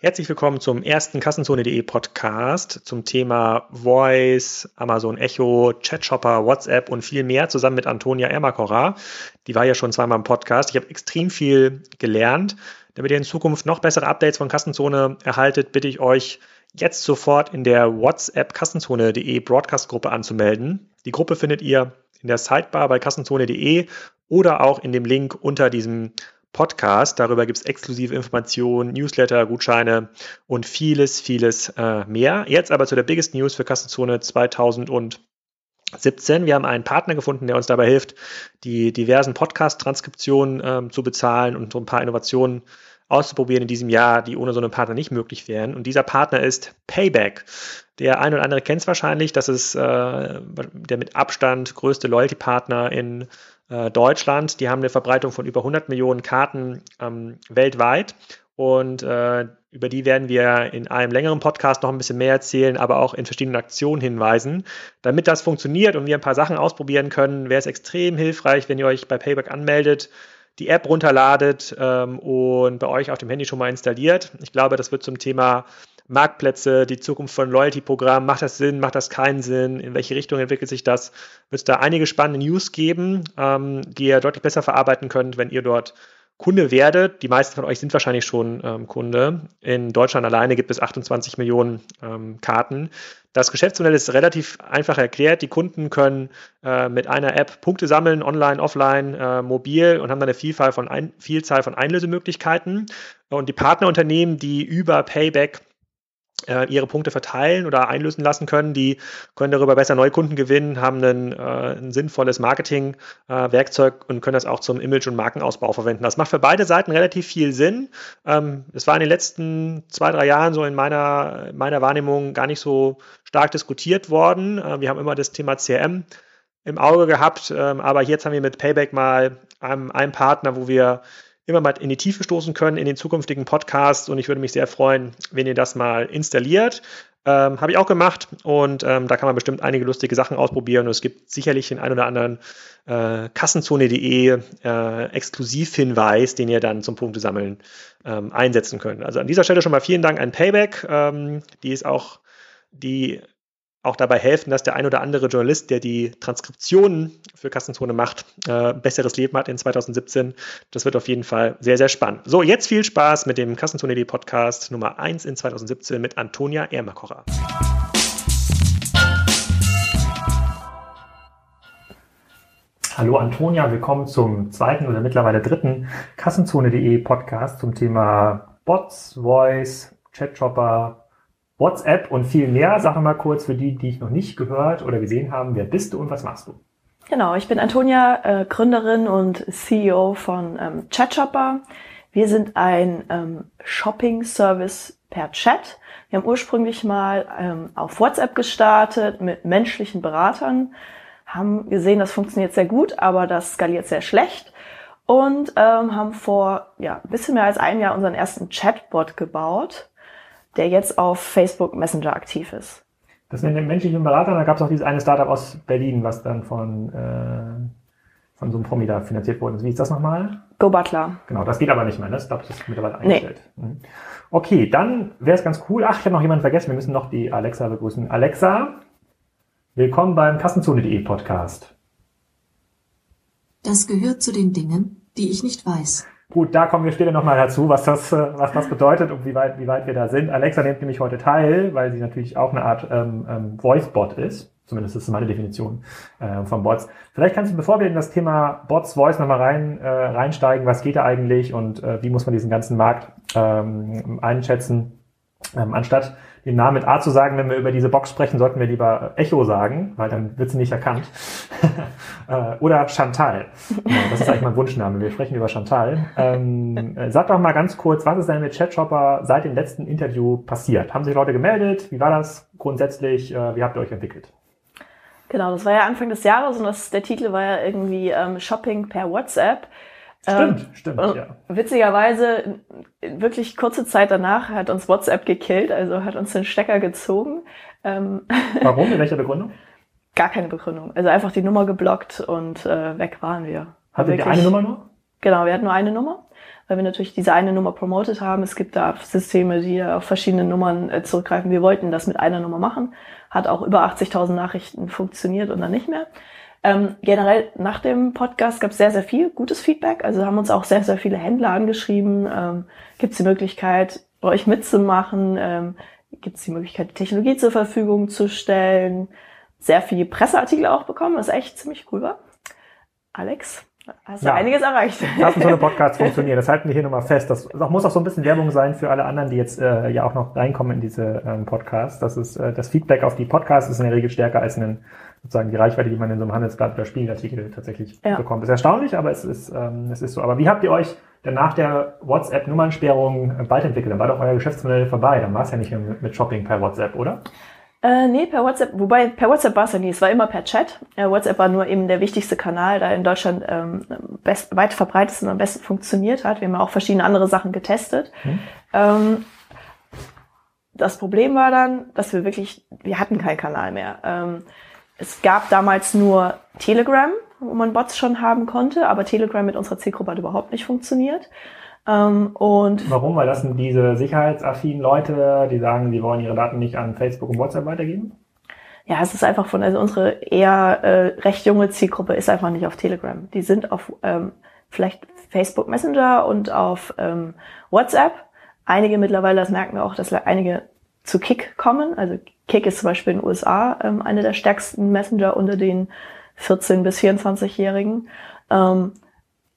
Herzlich willkommen zum ersten Kassenzone.de Podcast zum Thema Voice, Amazon Echo, ChatShopper, WhatsApp und viel mehr zusammen mit Antonia Ermacora. Die war ja schon zweimal im Podcast. Ich habe extrem viel gelernt. Damit ihr in Zukunft noch bessere Updates von Kassenzone erhaltet, bitte ich euch jetzt sofort in der WhatsApp Kassenzone.de Broadcast-Gruppe anzumelden. Die Gruppe findet ihr in der Sidebar bei Kassenzone.de oder auch in dem Link unter diesem Podcast. Darüber gibt es exklusive Informationen, Newsletter, Gutscheine und vieles mehr. Jetzt aber zu der Biggest News für Kassenzone 2017. Wir haben einen Partner gefunden, der uns dabei hilft, die diversen Podcast-Transkriptionen zu bezahlen und so ein paar Innovationen auszuprobieren in diesem Jahr, die ohne so einen Partner nicht möglich wären. Und dieser Partner ist Payback. Der ein oder andere kennt es wahrscheinlich. Das ist der mit Abstand größte Loyalty-Partner in Deutschland. Die haben eine Verbreitung von über 100 Millionen Karten weltweit. Und über die werden wir in einem längeren Podcast noch ein bisschen mehr erzählen, aber auch in verschiedenen Aktionen hinweisen. Damit das funktioniert und wir ein paar Sachen ausprobieren können, wäre es extrem hilfreich, wenn ihr euch bei Payback anmeldet, die App runterladet und bei euch auf dem Handy schon mal installiert. Ich glaube, das wird zum Thema Marktplätze, die Zukunft von Loyalty-Programmen, macht das Sinn, macht das keinen Sinn, in welche Richtung entwickelt sich das, wird es da einige spannende News geben, die ihr deutlich besser verarbeiten könnt, wenn ihr dort Kunde werdet. Die meisten von euch sind wahrscheinlich schon Kunde. In Deutschland alleine gibt es 28 Millionen Karten. Das Geschäftsmodell ist relativ einfach erklärt. Die Kunden können mit einer App Punkte sammeln, online, offline, mobil und haben dann eine Vielzahl von Einlösemöglichkeiten. Und die Partnerunternehmen, die über Payback ihre Punkte verteilen oder einlösen lassen können, die können darüber besser Neukunden gewinnen, haben ein sinnvolles Marketing-Werkzeug und können das auch zum Image- und Markenausbau verwenden. Das macht für beide Seiten relativ viel Sinn. Es war in den letzten 2-3 Jahren so in meiner Wahrnehmung gar nicht so stark diskutiert worden. Wir haben immer das Thema CRM im Auge gehabt, aber jetzt haben wir mit Payback mal einen Partner, wo wir immer mal in die Tiefe stoßen können in den zukünftigen Podcasts und ich würde mich sehr freuen, wenn ihr das mal installiert. Habe ich auch gemacht und da kann man bestimmt einige lustige Sachen ausprobieren und es gibt sicherlich den ein oder anderen Kassenzone.de Exklusivhinweis, den ihr dann zum Punktesammeln einsetzen könnt. Also an dieser Stelle schon mal vielen Dank an Payback, die auch dabei helfen, dass der ein oder andere Journalist, der die Transkriptionen für Kassenzone macht, besseres Leben hat in 2017. Das wird auf jeden Fall sehr, sehr spannend. So, jetzt viel Spaß mit dem Kassenzone.de Podcast Nummer 1 in 2017 mit Antonia Ermacora. Hallo Antonia, willkommen zum zweiten oder mittlerweile dritten Kassenzone.de Podcast zum Thema Bots, Voice, Chatshopper, WhatsApp und viel mehr. Sag mal kurz für die, die ich noch nicht gehört oder gesehen haben, wer bist du und was machst du? Genau, ich bin Antonia, Gründerin und CEO von ChatShopper. Wir sind ein Shopping-Service per Chat. Wir haben ursprünglich mal auf WhatsApp gestartet mit menschlichen Beratern, haben gesehen, das funktioniert sehr gut, aber das skaliert sehr schlecht und haben vor ein bisschen mehr als einem Jahr unseren ersten Chatbot gebaut, der jetzt auf Facebook Messenger aktiv ist. Das mit den menschlichen Beratern, da gab es auch dieses eine Startup aus Berlin, was dann von so einem Promi da finanziert wurde. Wie ist das nochmal? Go Butler. Genau, das geht aber nicht mehr, ne? Ich glaube, das ist mittlerweile eingestellt. Nee. Okay, dann wäre es ganz cool. Ach, ich habe noch jemanden vergessen. Wir müssen noch die Alexa begrüßen. Alexa, willkommen beim Kassenzone.de Podcast. Das gehört zu den Dingen, die ich nicht weiß. Gut, da kommen wir später nochmal dazu, was das bedeutet und wie weit wir da sind. Alexa nimmt nämlich heute teil, weil sie natürlich auch eine Art Voice-Bot ist. Zumindest ist das meine Definition von Bots. Vielleicht kannst du, bevor wir in das Thema Bots, Voice nochmal reinsteigen, was geht da eigentlich und wie muss man diesen ganzen Markt einschätzen? Anstatt den Namen mit A zu sagen, wenn wir über diese Box sprechen, sollten wir lieber Echo sagen, weil dann wird sie nicht erkannt. Oder Chantal. Das ist eigentlich mein Wunschname. Wir sprechen über Chantal. Sag doch mal ganz kurz, was ist denn mit ChatShopper seit dem letzten Interview passiert? Haben sich Leute gemeldet? Wie war das grundsätzlich? Wie habt ihr euch entwickelt? Genau, das war ja Anfang des Jahres und der Titel war ja irgendwie Shopping per WhatsApp. Stimmt, ja. Witzigerweise, wirklich kurze Zeit danach hat uns WhatsApp gekillt, also hat uns den Stecker gezogen. Warum? In welcher Begründung? Gar keine Begründung. Also einfach die Nummer geblockt und weg waren wir. Hattet ihr eine Nummer nur? Genau, wir hatten nur eine Nummer, weil wir natürlich diese eine Nummer promotet haben. Es gibt da Systeme, die auf verschiedene Nummern zurückgreifen. Wir wollten das mit einer Nummer machen. Hat auch über 80.000 Nachrichten funktioniert und dann nicht mehr. Generell nach dem Podcast gab es sehr, sehr viel gutes Feedback. Also haben uns auch sehr, sehr viele Händler angeschrieben. Gibt es die Möglichkeit, bei euch mitzumachen? Gibt es die Möglichkeit, die Technologie zur Verfügung zu stellen? Sehr viele Presseartikel auch bekommen, was echt ziemlich cool war. Alex? Hast du einiges erreicht. Lassen so eine Podcasts funktionieren. Das halten wir hier nochmal fest. Das muss auch so ein bisschen Werbung sein für alle anderen, die jetzt ja auch noch reinkommen in diese Podcasts. Das ist das Feedback auf die Podcasts ist in der Regel stärker als einen, sozusagen die Reichweite, die man in so einem Handelsblatt oder Spiegelartikel tatsächlich bekommt. Das ist erstaunlich, aber es ist so. Aber wie habt ihr euch denn nach der WhatsApp-Nummernsperrung weiterentwickelt? Dann war doch euer Geschäftsmodell vorbei. Dann war es ja nicht mehr mit Shopping per WhatsApp, oder? Nee, per WhatsApp, wobei per WhatsApp war es ja nie, es war immer per Chat. WhatsApp war nur eben der wichtigste Kanal, da in Deutschland weit verbreitet und am besten funktioniert hat. Wir haben ja auch verschiedene andere Sachen getestet. Das Problem war dann, dass wir hatten keinen Kanal mehr. Es gab damals nur Telegram, wo man Bots schon haben konnte, aber Telegram mit unserer Zielgruppe hat überhaupt nicht funktioniert. Und warum? Weil das sind diese sicherheitsaffinen Leute, die sagen, sie wollen ihre Daten nicht an Facebook und WhatsApp weitergeben? Ja, es ist einfach unsere eher recht junge Zielgruppe ist einfach nicht auf Telegram. Die sind auf vielleicht Facebook Messenger und auf WhatsApp. Einige mittlerweile, das merken wir auch, dass einige zu Kik kommen. Also Kik ist zum Beispiel in den USA eine der stärksten Messenger unter den 14- bis 24-Jährigen.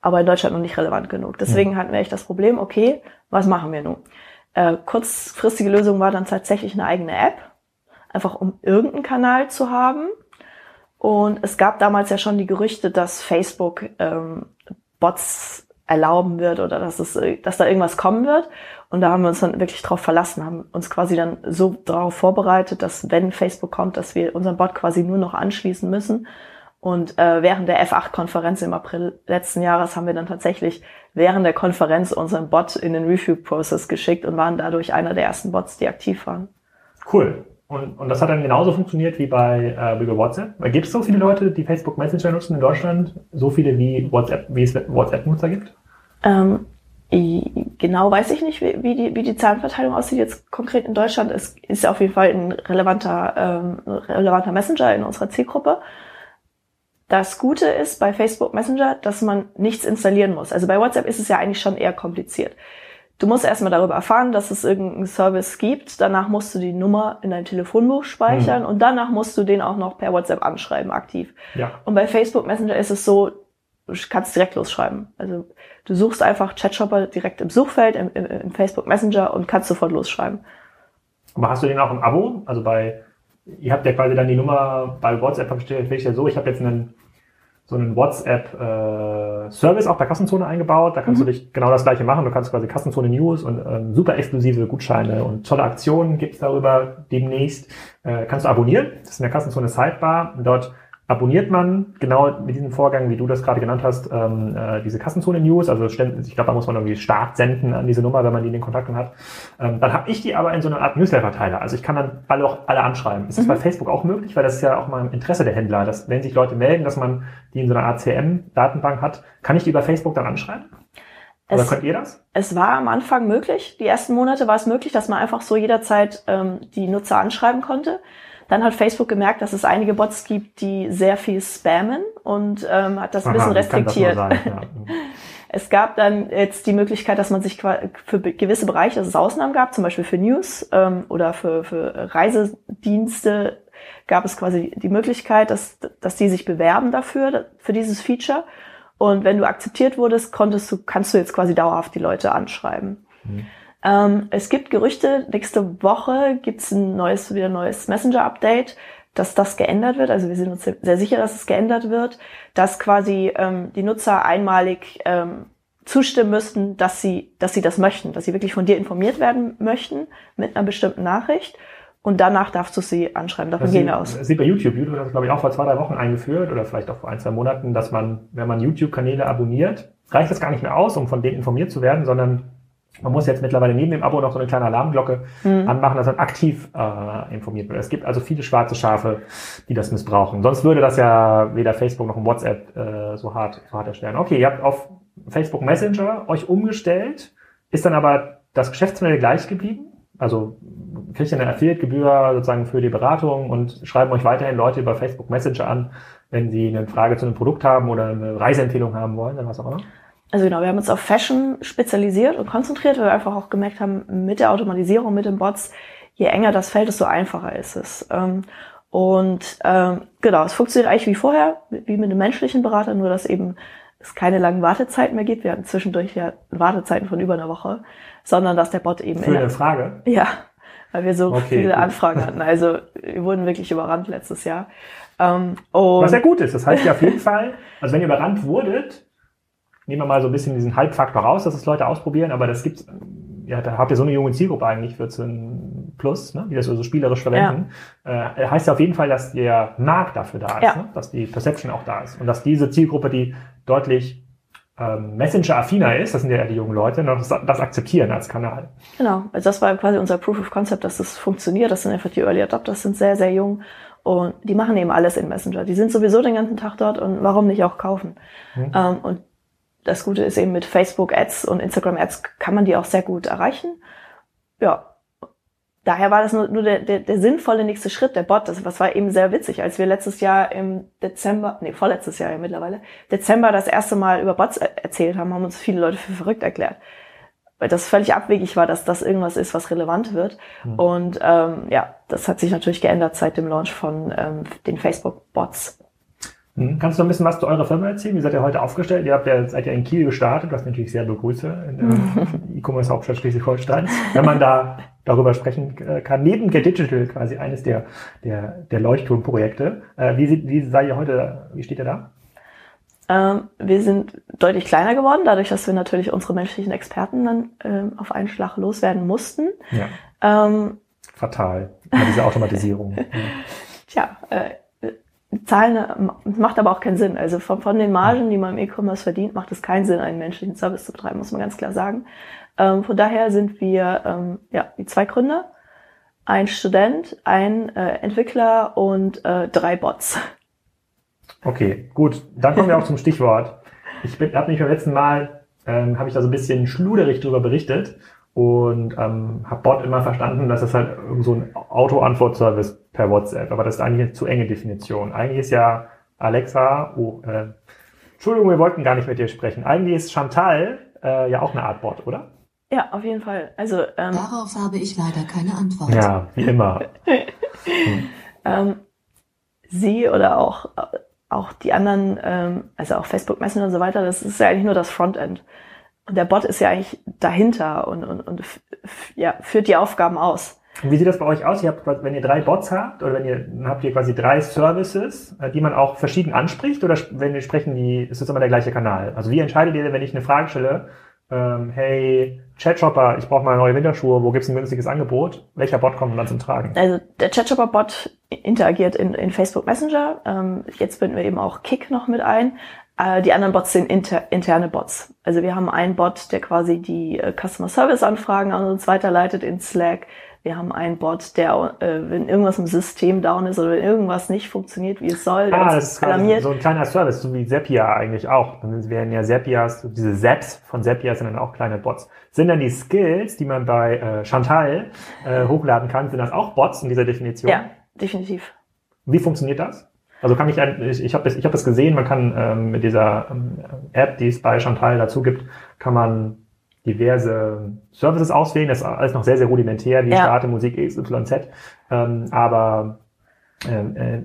Aber in Deutschland noch nicht relevant genug. Deswegen hatten wir echt das Problem, okay, was machen wir nun? Kurzfristige Lösung war dann tatsächlich eine eigene App, einfach um irgendeinen Kanal zu haben. Und es gab damals ja schon die Gerüchte, dass Facebook Bots erlauben wird oder dass da irgendwas kommen wird. Und da haben wir uns dann wirklich drauf verlassen, haben uns quasi dann so darauf vorbereitet, dass wenn Facebook kommt, dass wir unseren Bot quasi nur noch anschließen müssen. Und während der F8-Konferenz im April letzten Jahres haben wir dann tatsächlich während der Konferenz unseren Bot in den Review-Process geschickt und waren dadurch einer der ersten Bots, die aktiv waren. Cool. Und das hat dann genauso funktioniert wie bei WhatsApp? Weil gibt es so viele Leute, die Facebook Messenger nutzen in Deutschland? So viele, wie es WhatsApp-Nutzer gibt? Genau weiß ich nicht, wie die Zahlenverteilung aussieht jetzt konkret in Deutschland. Es ist auf jeden Fall ein relevanter Messenger in unserer Zielgruppe. Das Gute ist bei Facebook Messenger, dass man nichts installieren muss. Also bei WhatsApp ist es ja eigentlich schon eher kompliziert. Du musst erstmal darüber erfahren, dass es irgendeinen Service gibt. Danach musst du die Nummer in dein Telefonbuch speichern und danach musst du den auch noch per WhatsApp anschreiben, aktiv. Ja. Und bei Facebook Messenger ist es so, du kannst direkt losschreiben. Also du suchst einfach ChatShopper direkt im Suchfeld, im Facebook Messenger und kannst sofort losschreiben. Aber hast du den auch im Abo? Also ihr habt ja quasi dann die Nummer bei WhatsApp verstehe ich ja so, ich habe jetzt so einen WhatsApp-Service auch bei Kassenzone eingebaut. Da kannst du dich genau das Gleiche machen. Du kannst quasi Kassenzone-News und super exklusive Gutscheine und tolle Aktionen gibt's darüber demnächst. Kannst du abonnieren. Das ist in der Kassenzone-Sidebar. Dort abonniert man genau mit diesem Vorgang, wie du das gerade genannt hast, diese Kassenzone-News. Also ich glaube, da muss man irgendwie Start senden an diese Nummer, wenn man die in den Kontakten hat. Dann habe ich die aber in so einer Art Newsletter-Verteiler. Also ich kann dann alle anschreiben. Ist das bei Facebook auch möglich? Weil das ist ja auch mal im Interesse der Händler, dass wenn sich Leute melden, dass man die in so einer Art CM-Datenbank hat, kann ich die über Facebook dann anschreiben? Oder könnt ihr das? Es war am Anfang möglich. Die ersten Monate war es möglich, dass man einfach so jederzeit die Nutzer anschreiben konnte. Dann hat Facebook gemerkt, dass es einige Bots gibt, die sehr viel spammen und hat das ein bisschen restriktiert. Kann das nur sein, ja. Es gab dann jetzt die Möglichkeit, dass man sich für gewisse Bereiche, dass es Ausnahmen gab, zum Beispiel für News oder für Reisedienste gab es quasi die Möglichkeit, dass die sich bewerben dafür, für dieses Feature. Und wenn du akzeptiert wurdest, kannst du jetzt quasi dauerhaft die Leute anschreiben. Es gibt Gerüchte, nächste Woche gibt's wieder ein neues Messenger-Update, dass das geändert wird. Also wir sind uns sehr sicher, dass es geändert wird, dass quasi die Nutzer einmalig zustimmen müssten, dass sie das möchten, dass sie wirklich von dir informiert werden möchten mit einer bestimmten Nachricht. Und danach darfst du sie anschreiben. Davon gehen wir aus. Das sieht bei YouTube. YouTube hat das, glaube ich, auch vor 2-3 Wochen eingeführt oder vielleicht auch vor 1-2 Monaten, dass man, wenn man YouTube-Kanäle abonniert, reicht das gar nicht mehr aus, um von denen informiert zu werden, sondern man muss jetzt mittlerweile neben dem Abo noch so eine kleine Alarmglocke anmachen, dass man aktiv informiert wird. Es gibt also viele schwarze Schafe, die das missbrauchen. Sonst würde das ja weder Facebook noch WhatsApp so hart erstellen. Okay, ihr habt auf Facebook Messenger euch umgestellt, ist dann aber das Geschäftsmodell gleich geblieben? Also kriegt ihr eine Affiliate-Gebühr sozusagen für die Beratung und schreiben euch weiterhin Leute über Facebook Messenger an, wenn sie eine Frage zu einem Produkt haben oder eine Reiseempfehlung haben wollen, dann was auch immer? Also genau, wir haben uns auf Fashion spezialisiert und konzentriert, weil wir einfach auch gemerkt haben, mit der Automatisierung, mit den Bots, je enger das Feld, desto einfacher ist es. Und genau, es funktioniert eigentlich wie vorher, wie mit einem menschlichen Berater, nur dass eben es keine langen Wartezeiten mehr gibt. Wir hatten zwischendurch ja Wartezeiten von über einer Woche, sondern dass der Bot eben... Für eine Frage? Ja, weil wir so viele Anfragen hatten. Also wir wurden wirklich überrannt letztes Jahr. Was ja gut ist. Das heißt ja auf jeden Fall, also wenn ihr überrannt wurdet, nehmen wir mal so ein bisschen diesen Hype-Faktor raus, dass es Leute ausprobieren, aber das gibt's. Ja, da habt ihr so eine junge Zielgruppe eigentlich, 14 plus, ne, die das so spielerisch verwenden. Ja. Heißt ja auf jeden Fall, dass der Markt dafür da ist, ja, ne? Dass die Perception auch da ist. Und dass diese Zielgruppe, die deutlich Messenger-affiner ist, das sind ja die jungen Leute, das akzeptieren als Kanal. Genau, also das war quasi unser Proof of Concept, dass das funktioniert. Das sind einfach die Early Adopters, sind sehr, sehr jung. Und die machen eben alles in Messenger. Die sind sowieso den ganzen Tag dort und warum nicht auch kaufen? Mhm. Und das Gute ist eben, mit Facebook-Ads und Instagram-Ads kann man die auch sehr gut erreichen. Ja, daher war das nur der sinnvolle nächste Schritt, der Bot. Das war eben sehr witzig, als wir vorletztes Jahr im Dezember das erste Mal über Bots erzählt haben, haben uns viele Leute für verrückt erklärt. Weil das völlig abwegig war, dass das irgendwas ist, was relevant wird. Mhm. Und ja, das hat sich natürlich geändert seit dem Launch von den Facebook-Bots. Kannst du noch ein bisschen was zu eurer Firma erzählen? Wie seid ihr heute aufgestellt? Seid ihr in Kiel gestartet, was ich natürlich sehr begrüße, in der E-Commerce-Hauptstadt Schleswig-Holstein, wenn man da darüber sprechen kann. Neben Get Digital quasi eines der Leuchtturmprojekte. Wie seid ihr heute, wie steht ihr da? Wir sind deutlich kleiner geworden, dadurch, dass wir natürlich unsere menschlichen Experten dann auf einen Schlag loswerden mussten. Ja. Fatal, diese Automatisierung. Tja, Zahlen macht aber auch keinen Sinn. Also von den Margen, die man im E-Commerce verdient, macht es keinen Sinn, einen menschlichen Service zu betreiben, muss man ganz klar sagen. Von daher sind wir die zwei Gründer, ein Student, ein Entwickler und 3 Bots. Okay, gut. Dann kommen wir auch zum Stichwort. Ich habe nämlich beim letzten Mal, habe ich da so ein bisschen schluderig drüber berichtet und habe Bot immer verstanden, dass das halt so ein Auto-Antwort-Service per WhatsApp, aber das ist eigentlich eine zu enge Definition. Eigentlich ist ja Alexa, Entschuldigung, wir wollten gar nicht mit dir sprechen. Eigentlich ist Chantal ja auch eine Art Bot, oder? Ja, auf jeden Fall. Also darauf habe ich leider keine Antwort. Ja, wie immer. Sie oder auch die anderen, also auch Facebook Messenger und so weiter, das ist ja eigentlich nur das Frontend. Und der Bot ist ja eigentlich dahinter und ja, führt die Aufgaben aus. Wie sieht das bei euch aus? Wenn ihr 3 Bots habt, oder habt ihr quasi 3 Services, die man auch verschieden anspricht, oder wenn wir sprechen, ist das immer der gleiche Kanal? Also wie entscheidet ihr, wenn ich eine Frage stelle, hey, ChatShopper, ich brauche mal neue Winterschuhe, wo gibt's ein günstiges Angebot? Welcher Bot kommt dann zum Tragen? Also der ChatShopper-Bot interagiert in Facebook Messenger. Jetzt binden wir eben auch Kik noch mit ein. Die anderen Bots sind interne Bots. Also wir haben einen Bot, der quasi die Customer Service Anfragen an uns weiterleitet in Slack. Wir haben einen Bot, der, wenn irgendwas im System down ist oder wenn irgendwas nicht funktioniert, wie es soll, der uns alarmiert. So ein kleiner Service, so wie Zapier eigentlich auch. Dann wären ja Zapiers, diese Zaps von Zapier sind dann auch kleine Bots. Sind dann die Skills, die man bei Chantal hochladen kann, sind das auch Bots in dieser Definition? Ja, definitiv. Wie funktioniert das? Also kann ich habe das gesehen, man kann mit dieser App, die es bei Chantal dazu gibt, kann man diverse Services auswählen. Das ist alles noch sehr, sehr rudimentär, wie Starte, Musik, XYZ.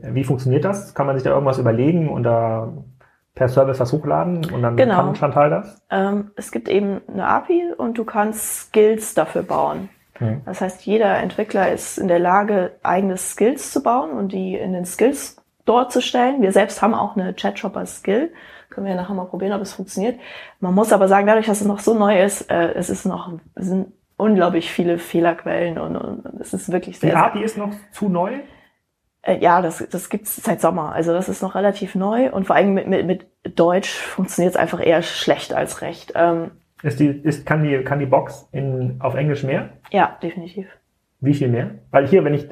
Wie funktioniert das? Kann man sich da irgendwas überlegen und da per Service was hochladen und dann kann Chantal das? Es gibt eben eine API und du kannst Skills dafür bauen. Mhm. Das heißt, jeder Entwickler ist in der Lage, eigene Skills zu bauen und die in den Skills dort zu stellen. Wir selbst haben auch eine ChatShopper-Skill. Können wir nachher mal probieren, ob es funktioniert. Man muss aber sagen, dadurch, dass es noch so neu ist, es sind unglaublich viele Fehlerquellen und es ist wirklich sehr... Die API ist noch zu neu? Ja, das gibt's seit Sommer. Also das ist noch relativ neu und vor allem mit Deutsch funktioniert es einfach eher schlecht als recht. Kann die Box auf Englisch mehr? Ja, definitiv. Wie viel mehr? Weil hier, wenn ich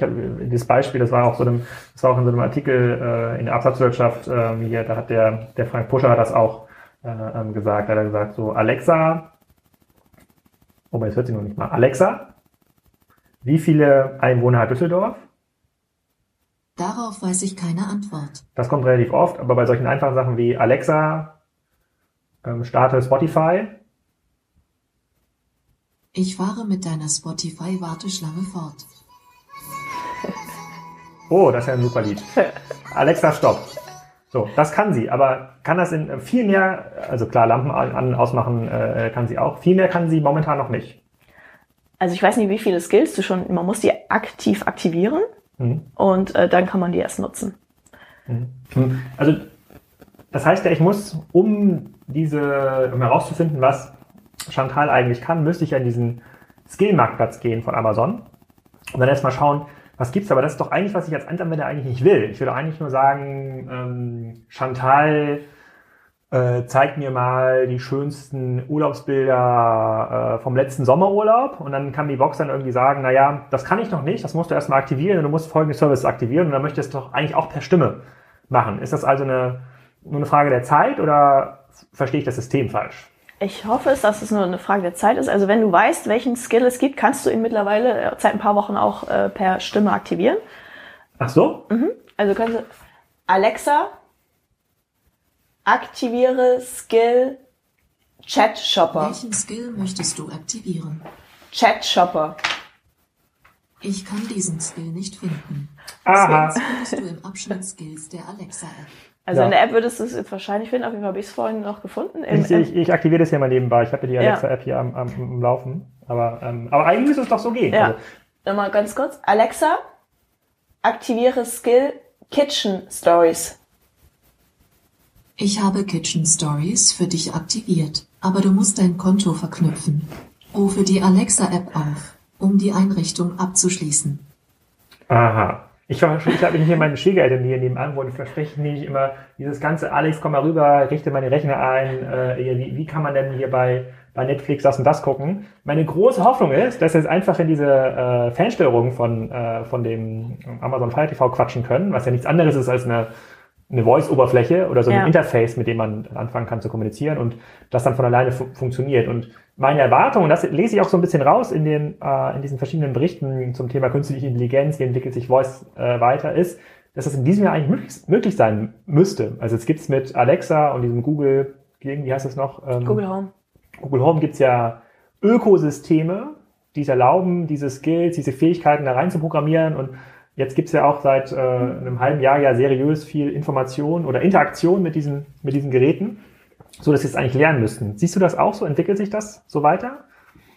habe das Beispiel, das war auch in so einem Artikel in der Absatzwirtschaft, da hat der Frank Puscher das auch gesagt. Er hat gesagt so, Alexa, aber jetzt hört sie noch nicht mal. Alexa, wie viele Einwohner hat Düsseldorf? Darauf weiß ich keine Antwort. Das kommt relativ oft, aber bei solchen einfachen Sachen wie Alexa, starte Spotify. Ich fahre mit deiner Spotify-Warteschlange fort. Oh, das ist ja ein super Lied. Alexa, stopp. So, das kann sie, aber kann das in viel mehr, also klar, Lampen an, ausmachen kann sie auch, viel mehr kann sie momentan noch nicht. Also ich weiß nicht, wie viele Skills du schon, man muss die aktiv aktivieren und dann kann man die erst nutzen. Also das heißt ja, ich muss, um herauszufinden, was Chantal eigentlich kann, müsste ich ja in diesen Skill-Marktplatz gehen von Amazon und dann erstmal schauen, was gibt's? Aber das ist doch eigentlich, was ich als Endanwender eigentlich nicht will. Ich will doch eigentlich nur sagen, Chantal, zeig mir mal die schönsten Urlaubsbilder vom letzten Sommerurlaub. Und dann kann die Box dann irgendwie sagen, naja, das kann ich noch nicht, das musst du erstmal aktivieren und du musst folgende Services aktivieren. Und dann möchtest du es doch eigentlich auch per Stimme machen. Ist das also nur eine Frage der Zeit oder verstehe ich das System falsch? Ich hoffe, dass es nur eine Frage der Zeit ist. Also wenn du weißt, welchen Skill es gibt, kannst du ihn mittlerweile seit ein paar Wochen auch per Stimme aktivieren. Ach so? Mhm. Also kannst du Alexa, aktiviere Skill ChatShopper. Welchen Skill möchtest du aktivieren? ChatShopper. Ich kann diesen Skill nicht finden. Aha. Das findest du im Abschnitt Skills der Alexa-App. Also ja. In der App würdest du es jetzt wahrscheinlich finden, auf jeden Fall habe ich es vorhin noch gefunden. Ich aktiviere das hier mal nebenbei, ich habe die Alexa-App hier am Laufen, aber eigentlich müsste es doch so gehen. Ja. Also. Nochmal ganz kurz, Alexa, aktiviere Skill Kitchen Stories. Ich habe Kitchen Stories für dich aktiviert, aber du musst dein Konto verknüpfen. Rufe die Alexa-App auf, um die Einrichtung abzuschließen. Aha. Ich habe hier meine Schwiegereltern, die hier nebenan wohnen, versprechen nämlich immer dieses ganze, Alex, komm mal rüber, richte meine Rechner ein, wie kann man denn hier bei Netflix das und das gucken? Meine große Hoffnung ist, dass wir jetzt einfach in diese Fernsteuerung von dem Amazon Fire TV quatschen können, was ja nichts anderes ist als eine Voice-Oberfläche oder so ein Interface, mit dem man anfangen kann zu kommunizieren und das dann von alleine funktioniert. Und meine Erwartung, und das lese ich auch so ein bisschen raus in diesen verschiedenen Berichten zum Thema künstliche Intelligenz, wie entwickelt sich Voice weiter, ist, dass das in diesem Jahr eigentlich möglich sein müsste. Also jetzt gibt's mit Alexa und diesem Google, wie heißt das noch? Google Home. Google Home gibt's ja Ökosysteme, die es erlauben, diese Skills, diese Fähigkeiten da rein zu programmieren. Und jetzt gibt's ja auch seit einem halben Jahr ja seriös viel Information oder Interaktion mit diesen Geräten, so dass sie es eigentlich lernen müssten. Siehst du das auch so? Entwickelt sich das so weiter?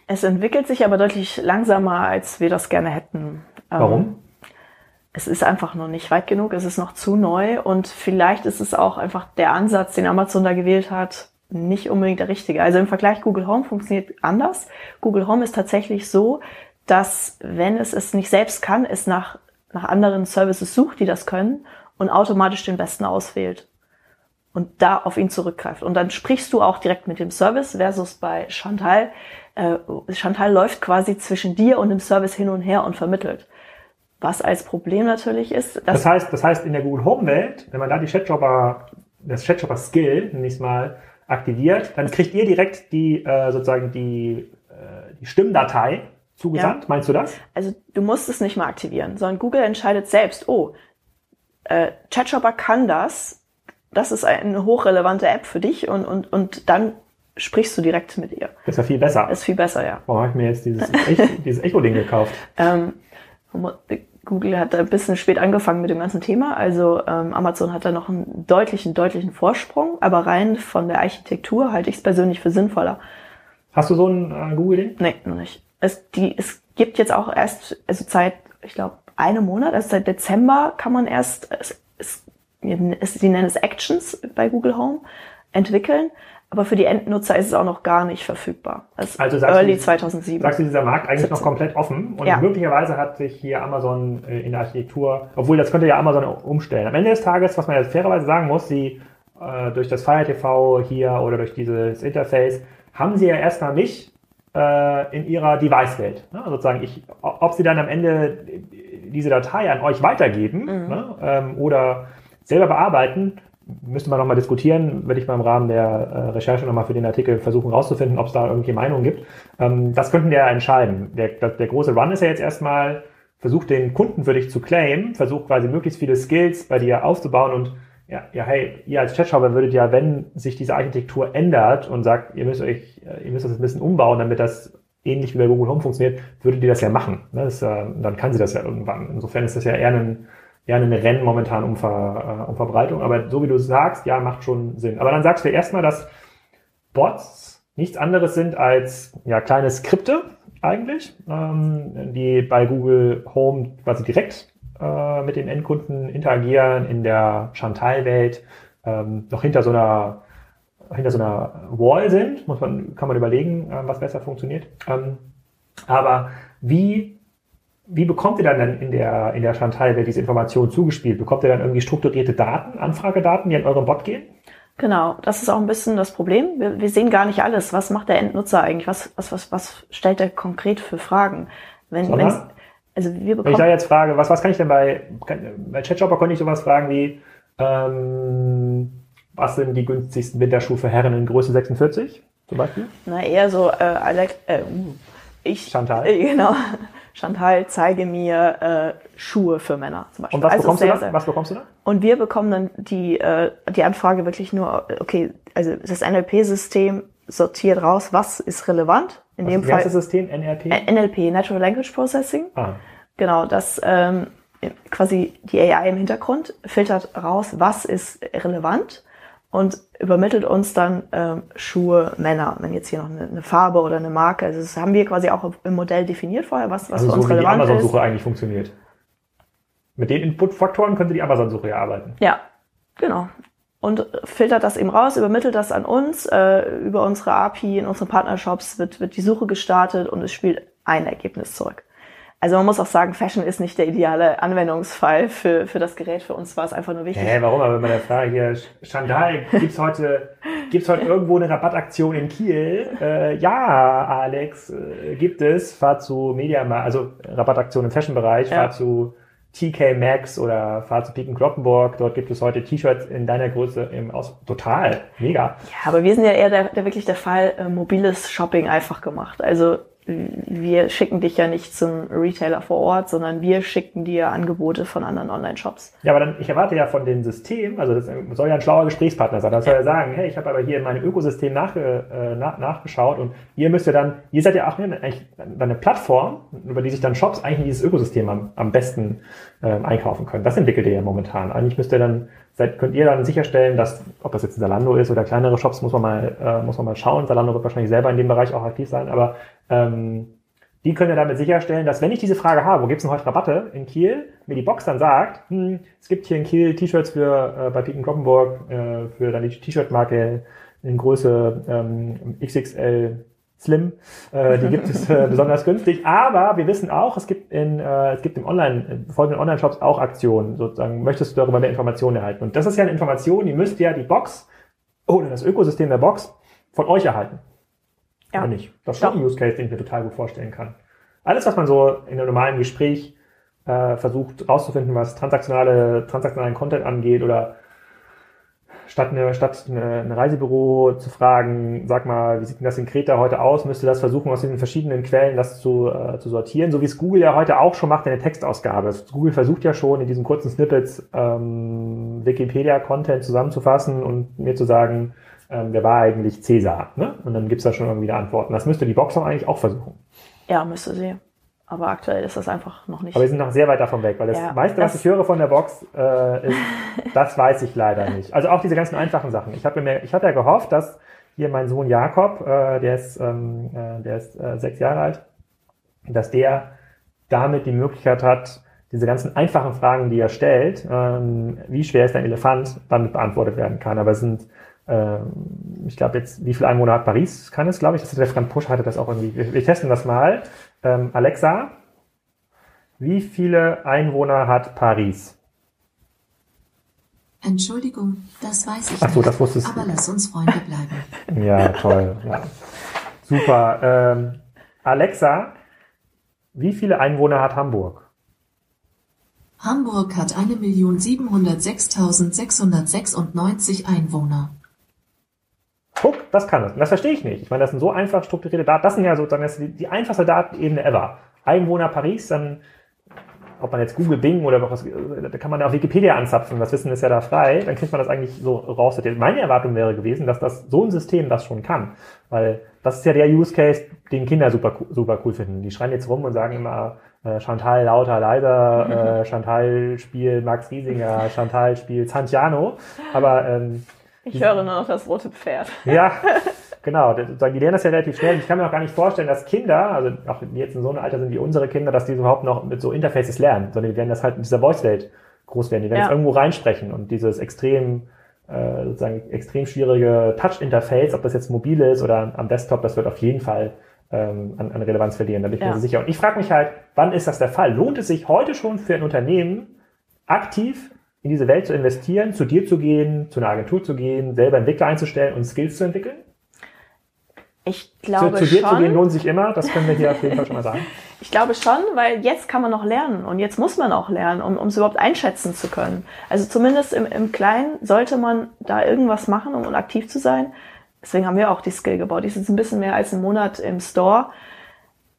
Es entwickelt sich aber deutlich langsamer, als wir das gerne hätten. Warum? Es ist einfach noch nicht weit genug, es ist noch zu neu und vielleicht ist es auch einfach der Ansatz, den Amazon da gewählt hat, nicht unbedingt der richtige. Also im Vergleich Google Home funktioniert anders. Google Home ist tatsächlich so, dass wenn es nicht selbst kann, es nach anderen Services sucht, die das können und automatisch den besten auswählt und da auf ihn zurückgreift. Und dann sprichst du auch direkt mit dem Service versus bei Chantal. Chantal läuft quasi zwischen dir und dem Service hin und her und vermittelt. Was als Problem natürlich ist. Das heißt in der Google Home Welt, wenn man da das ChatShopper Skill nächstes Mal aktiviert, dann kriegt ihr direkt die Stimmdatei zugesandt, meinst du das? Also du musst es nicht mal aktivieren, sondern Google entscheidet selbst, ChatShopper kann das ist eine hochrelevante App für dich und dann sprichst du direkt mit ihr. Das ist ja viel besser. Das ist viel besser, ja. Warum habe ich mir jetzt dieses Echo-Ding gekauft? Google hat da ein bisschen spät angefangen mit dem ganzen Thema, also Amazon hat da noch einen deutlichen Vorsprung, aber rein von der Architektur halte ich es persönlich für sinnvoller. Hast du so ein Google-Ding? Nee, noch nicht. Es gibt jetzt auch erst, also seit, ich glaube, einem Monat, also seit Dezember kann man erst, sie nennen es Actions bei Google Home, entwickeln. Aber für die Endnutzer ist es auch noch gar nicht verfügbar. Also Early 2007. Sagst du, dieser Markt eigentlich 17. noch komplett offen? Und möglicherweise hat sich hier Amazon in der Architektur, obwohl das könnte ja Amazon umstellen. Am Ende des Tages, was man jetzt fairerweise sagen muss, sie durch das Fire TV hier oder durch dieses Interface, haben sie ja erstmal nicht in ihrer Device-Welt. Ne? Sozusagen, ob sie dann am Ende diese Datei an euch weitergeben oder selber bearbeiten, müsste man nochmal diskutieren, werde ich mal im Rahmen der Recherche nochmal für den Artikel versuchen rauszufinden, ob es da irgendwelche Meinungen gibt. Das könnten wir ja entscheiden. Der große Run ist ja jetzt erstmal, versuch den Kunden für dich zu claimen, versuch quasi möglichst viele Skills bei dir aufzubauen und hey, ihr als Chatshopper würdet ja, wenn sich diese Architektur ändert und sagt, ihr müsst das ein bisschen umbauen, damit das ähnlich wie bei Google Home funktioniert, würdet ihr das ja machen. Das, dann kann sie das ja irgendwann. Insofern ist das ja eher ein Rennen momentan um Verbreitung. Aber so wie du sagst, ja, macht schon Sinn. Aber dann sagst du erstmal, dass Bots nichts anderes sind als kleine Skripte eigentlich, die bei Google Home quasi direkt mit dem Endkunden interagieren in der Chantal-Welt, noch hinter so einer Wall sind, kann man überlegen, was besser funktioniert. Aber wie bekommt ihr dann in der Chantal-Welt diese Informationen zugespielt? Bekommt ihr dann irgendwie strukturierte Daten, Anfragedaten, die an euren Bot gehen? Genau, das ist auch ein bisschen das Problem. Wir sehen gar nicht alles. Was macht der Endnutzer eigentlich? Was stellt er konkret für Fragen? Wenn ich da jetzt frage, was kann ich denn bei ChatShopper, konnte ich sowas fragen wie, was sind die günstigsten Winterschuhe für Herren in Größe 46 zum Beispiel? Na, eher so, Chantal. Genau. Chantal, zeige mir Schuhe für Männer zum Beispiel. Und was bekommst du da? Und wir bekommen dann die Anfrage wirklich nur, okay, also das NLP-System sortiert raus, was ist relevant. In dem Fall. Das System NLP? NLP, Natural Language Processing. Ah. Genau, das quasi die AI im Hintergrund filtert raus, was ist relevant und übermittelt uns dann Schuhe Männer. Wenn jetzt hier noch eine Farbe oder eine Marke, also das haben wir quasi auch im Modell definiert vorher, was also für uns relevant ist. Also so wie die Amazon-Suche eigentlich funktioniert. Mit den Input-Faktoren könnte die Amazon-Suche ja arbeiten. Ja, genau. Und filtert das eben raus, übermittelt das an uns, über unsere API, in unseren Partnershops wird die Suche gestartet und es spielt ein Ergebnis zurück. Also man muss auch sagen, Fashion ist nicht der ideale Anwendungsfall für das Gerät. Für uns war es einfach nur wichtig. Warum? Aber wenn man da fragt, hier, Chantal, gibt's heute irgendwo eine Rabattaktion in Kiel? Ja, Alex, gibt es. Fahr zu MediaMarkt, also Rabattaktion im Fashion-Bereich, fahr zu TK Maxx oder fahr zu Pik & Kloppenburg, dort gibt es heute T-Shirts in deiner Größe im Aus. Total, mega. Ja, aber wir sind ja eher wirklich der Fall, mobiles Shopping einfach gemacht. Also wir schicken dich ja nicht zum Retailer vor Ort, sondern wir schicken dir Angebote von anderen Online-Shops. Ja, aber dann, ich erwarte ja von dem System, also das soll ja ein schlauer Gesprächspartner sein, das soll ja sagen, hey, ich habe aber hier in meinem Ökosystem nachgeschaut und ihr seid ja auch eigentlich eine Plattform, über die sich dann Shops eigentlich in dieses Ökosystem am besten einkaufen können. Das entwickelt ihr ja momentan. Eigentlich könnt ihr dann sicherstellen, dass, ob das jetzt Zalando ist oder kleinere Shops, muss man mal schauen. Zalando wird wahrscheinlich selber in dem Bereich auch aktiv sein, aber die können ja damit sicherstellen, dass wenn ich diese Frage habe, wo gibt's denn heute Rabatte in Kiel, mir die Box dann sagt, es gibt hier in Kiel T-Shirts für bei Pik & Kloppenburg für dann die T-Shirt-Marke in Größe XXL Slim, die gibt es besonders günstig, aber wir wissen auch, es gibt in folgenden Online-Shops auch Aktionen, sozusagen, möchtest du darüber mehr Informationen erhalten? Und das ist ja eine Information, die müsste ja die Box oder das Ökosystem der Box von euch erhalten. Ja. Oder nicht? Das ist schon ein Use Case, den ich mir total gut vorstellen kann. Alles, was man so in einem normalen Gespräch versucht rauszufinden, was transaktionalen Content angeht oder statt ein Reisebüro zu fragen, sag mal, wie sieht denn das in Kreta heute aus, müsste das versuchen, aus diesen verschiedenen Quellen das zu sortieren, so wie es Google ja heute auch schon macht in der Textausgabe. Google versucht ja schon in diesen kurzen Snippets Wikipedia-Content zusammenzufassen und mir zu sagen, wer war eigentlich Cäsar, ne? Und dann gibt's da schon irgendwie eine Antwort. Und das müsste die Box doch eigentlich auch versuchen. Ja, müsste sie. Aber aktuell ist das einfach noch nicht. Aber wir sind noch sehr weit davon weg, weil das meiste, was ich höre von der Box, ist, das weiß ich leider nicht. Also auch diese ganzen einfachen Sachen. Ich habe ja gehofft, dass hier mein Sohn Jakob, der ist 6 Jahre alt, dass der damit die Möglichkeit hat, diese ganzen einfachen Fragen, die er stellt, wie schwer ist ein Elefant, damit beantwortet werden kann. Aber es sind, ich glaube jetzt, wie viel Einwohner hat Paris? Kann es, glaube ich. Das hat der Frank Pusch, hatte das auch irgendwie. Wir testen das mal. Alexa, wie viele Einwohner hat Paris? Entschuldigung, das weiß ich nicht. Das wusstest du. Aber lass uns Freunde bleiben. Ja, toll. Ja. Super. Alexa, wie viele Einwohner hat Hamburg? Hamburg hat 1.706.696 Einwohner. Guck, das kann es. Und das verstehe ich nicht. Ich meine, das sind so einfach strukturierte Daten. Das sind ja sozusagen die einfachste Datenebene ever. Einwohner Paris, dann, ob man jetzt Google, Bing oder was, da kann man ja auch Wikipedia anzapfen. Das Wissen ist ja da frei. Dann kriegt man das eigentlich so raus. Meine Erwartung wäre gewesen, dass das so ein System das schon kann. Weil das ist ja der Use Case, den Kinder super cool finden. Die schreien jetzt rum und sagen immer, Chantal lauter, leiser, Chantal spielt Max Riesinger, Chantal spielt Santiano. Aber ich höre nur noch das rote Pferd. Ja, genau. Die lernen das ja relativ schnell. Ich kann mir auch gar nicht vorstellen, dass Kinder, also auch jetzt in so einem Alter sind wie unsere Kinder, dass die überhaupt noch mit so Interfaces lernen, sondern die werden das halt in dieser Voice-Welt groß werden. Die werden jetzt irgendwo reinsprechen und dieses extrem schwierige Touch-Interface, ob das jetzt mobil ist oder am Desktop, das wird auf jeden Fall an Relevanz verlieren. Da bin ich mir sicher. Und ich frage mich halt, wann ist das der Fall? Lohnt es sich heute schon für ein Unternehmen aktiv in diese Welt zu investieren, zu dir zu gehen, zu einer Agentur zu gehen, selber Entwickler einzustellen und Skills zu entwickeln? Ich glaube schon. Zu dir zu gehen lohnt sich immer, das können wir hier auf jeden Fall schon mal sagen. Ich glaube schon, weil jetzt kann man noch lernen und jetzt muss man auch lernen, um es überhaupt einschätzen zu können. Also zumindest im Kleinen sollte man da irgendwas machen, um aktiv zu sein. Deswegen haben wir auch die Skill gebaut. Die ist jetzt ein bisschen mehr als einen Monat im Store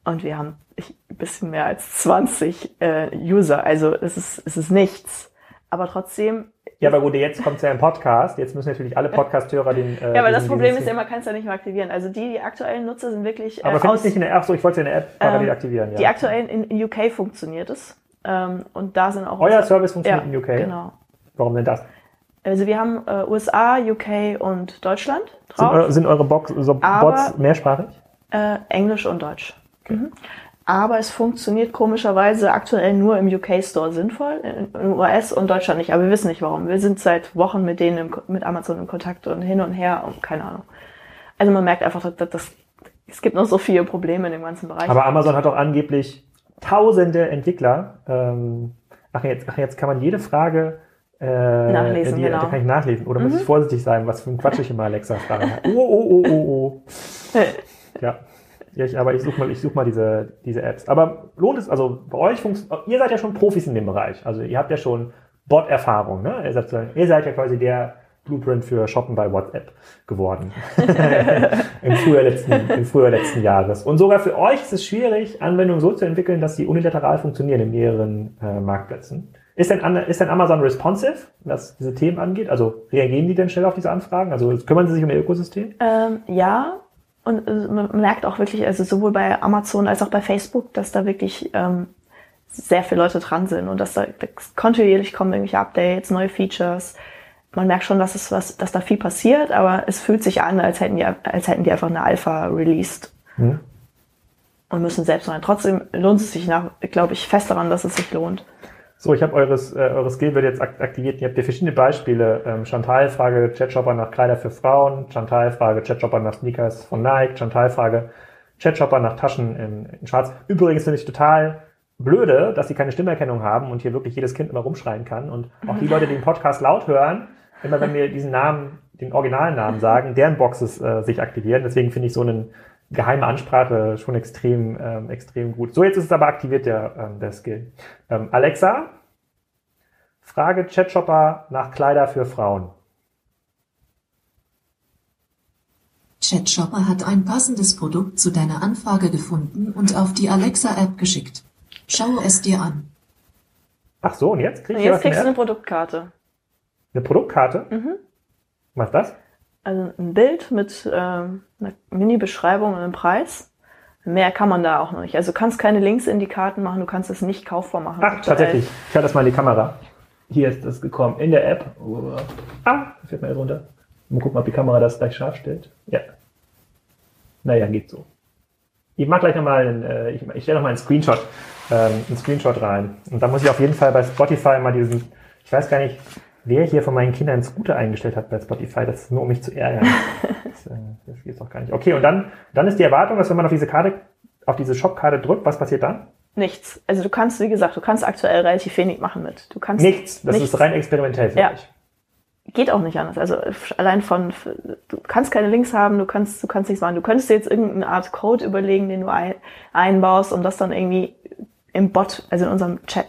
und wir haben ein bisschen mehr als 20 User. Also es ist nichts. Aber trotzdem... Ja, aber gut, jetzt kommt es ja im Podcast. Jetzt müssen natürlich alle Podcast-Hörer den... ja, aber das Problem ist ja, man kann es ja nicht mehr aktivieren. Also die aktuellen Nutzer sind wirklich... aber findest du nicht in der App? So, ich wollte es in der App parallel aktivieren, ja. Die aktuellen, in UK funktioniert es. Und da sind auch... Euer Service funktioniert in UK? Genau. Warum denn das? Also wir haben USA, UK und Deutschland drauf. Sind eure Bots mehrsprachig? Englisch und Deutsch. Okay. Mhm. Aber es funktioniert komischerweise aktuell nur im UK-Store sinnvoll, in US und Deutschland nicht. Aber wir wissen nicht, warum. Wir sind seit Wochen mit denen mit Amazon in Kontakt und hin und her und keine Ahnung. Also man merkt einfach, dass es gibt noch so viele Probleme in dem ganzen Bereich. Aber Amazon hat auch angeblich tausende Entwickler. Jetzt kann man jede Frage... nachlesen, genau. Da kann ich nachlesen. Oder muss ich vorsichtig sein, was für ein Quatsch ich immer Alexa fragen habe. Oh. Ja. Aber ich suche mal diese Apps. Aber lohnt es, also bei euch ihr seid ja schon Profis in dem Bereich. Also ihr habt ja schon Bot-Erfahrung, ne? Ihr seid ja quasi der Blueprint für Shoppen bei WhatsApp geworden. Im Frühjahr letzten Jahres. Und sogar für euch ist es schwierig, Anwendungen so zu entwickeln, dass sie unilateral funktionieren in mehreren Marktplätzen. Ist denn Amazon responsive, was diese Themen angeht? Also reagieren die denn schnell auf diese Anfragen? Also kümmern sie sich um ihr Ökosystem? Ja. Und man merkt auch wirklich, also sowohl bei Amazon als auch bei Facebook, dass da wirklich sehr viele Leute dran sind und dass da kontinuierlich kommen irgendwelche Updates, neue Features. Man merkt schon, dass da viel passiert, aber es fühlt sich an, als hätten die einfach eine Alpha released und müssen selbst rein. Trotzdem lohnt es sich, glaube ich, fest daran, dass es sich lohnt. So, ich habe eure Skill wird jetzt aktiviert. Ihr habt ja verschiedene Beispiele. Chantal Frage ChatShopper nach Kleider für Frauen, Chantal Frage ChatShopper nach Sneakers von Nike, Chantal Frage ChatShopper nach Taschen in Schwarz. Übrigens finde ich total blöde, dass sie keine Stimmerkennung haben und hier wirklich jedes Kind immer rumschreien kann. Und auch die Leute, die den Podcast laut hören, immer wenn wir diesen Namen, den originalen Namen sagen, deren Boxes sich aktivieren. Deswegen finde ich so eine geheime Ansprache schon extrem gut. So, jetzt ist es aber aktiviert, der Skill. Alexa, frage ChatShopper nach Kleider für Frauen. ChatShopper hat ein passendes Produkt zu deiner Anfrage gefunden und auf die Alexa-App geschickt. Schau es dir an. Ach so, und jetzt kriegst du eine Produktkarte. Eine Produktkarte? Mhm. Was ist das? Also ein Bild mit einer Mini-Beschreibung und einem Preis. Mehr kann man da auch noch nicht. Also du kannst keine Links in die Karten machen, du kannst es nicht kaufbar machen. Ach, tatsächlich. Ich halte das mal in die Kamera. Hier ist das gekommen. In der App. Da fährt man jetzt runter. Mal gucken, ob die Kamera das gleich scharf stellt. Ja. Naja, geht so. Ich mache gleich nochmal, ich stelle nochmal einen Screenshot rein. Und da muss ich auf jeden Fall bei Spotify mal diesen, ich weiß gar nicht, wer hier von meinen Kindern einen Scooter eingestellt hat bei Spotify, das ist nur um mich zu ärgern. Das geht's doch gar nicht. Okay, und dann ist die Erwartung, dass wenn man auf diese Shop-Karte drückt, was passiert dann? Nichts. Also du kannst, wie gesagt, aktuell relativ wenig machen mit. Das ist rein experimentell für mich. Geht auch nicht anders. Also allein du kannst keine Links haben, du kannst nichts machen. Du könntest dir jetzt irgendeine Art Code überlegen, den du einbaust, um das dann irgendwie im Bot, also in unserem Chat,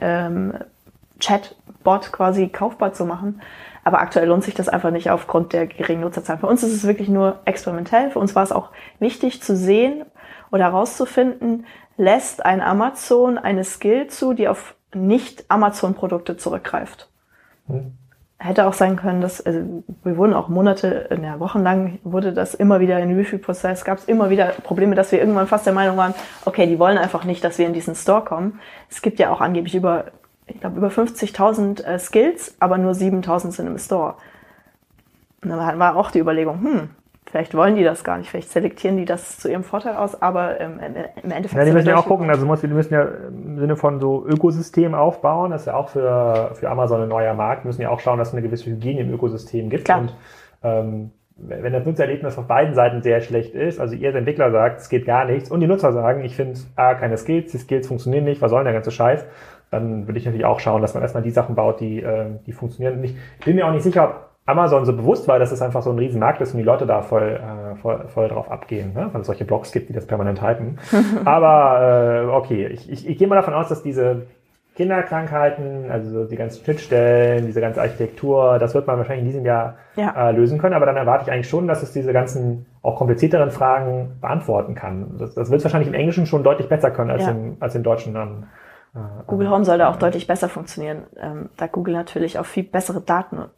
Chatbot quasi kaufbar zu machen. Aber aktuell lohnt sich das einfach nicht aufgrund der geringen Nutzerzahlen. Für uns ist es wirklich nur experimentell. Für uns war es auch wichtig zu sehen oder herauszufinden, lässt ein Amazon eine Skill zu, die auf Nicht-Amazon-Produkte zurückgreift. Hm. Hätte auch sein können, dass wir wurden auch wochenlang wurde das immer wieder in Review-Prozess, gab es immer wieder Probleme, dass wir irgendwann fast der Meinung waren, okay, die wollen einfach nicht, dass wir in diesen Store kommen. Es gibt ja auch angeblich über 50.000 Skills, aber nur 7.000 sind im Store. Und dann war auch die Überlegung, vielleicht wollen die das gar nicht, vielleicht selektieren die das zu ihrem Vorteil aus, aber im Endeffekt... Ja, die müssen ja auch gucken, also die müssen ja im Sinne von so Ökosystem aufbauen, das ist ja auch für Amazon ein neuer Markt, die müssen ja auch schauen, dass es eine gewisse Hygiene im Ökosystem gibt. Klar. Und wenn das Nutzererlebnis auf beiden Seiten sehr schlecht ist, also ihr als Entwickler sagt, es geht gar nichts und die Nutzer sagen, ich finde keine Skills, die Skills funktionieren nicht, was soll denn der ganze Scheiß, dann würde ich natürlich auch schauen, dass man erstmal die Sachen baut, die funktionieren nicht. Ich bin mir auch nicht sicher, ob Amazon so bewusst war, dass es einfach so ein Riesenmarkt ist und die Leute da voll drauf abgehen, ne? Weil es solche Blogs gibt, die das permanent hypen. Aber okay, ich gehe mal davon aus, dass diese Kinderkrankheiten, also die ganzen Schnittstellen, diese ganze Architektur, das wird man wahrscheinlich in diesem Jahr lösen können. Aber dann erwarte ich eigentlich schon, dass es diese ganzen auch komplizierteren Fragen beantworten kann. Das wird es wahrscheinlich im Englischen schon deutlich besser können als im Deutschen dann. Google Home soll da auch deutlich besser funktionieren, da Google natürlich auch viel bessere Datenqualität.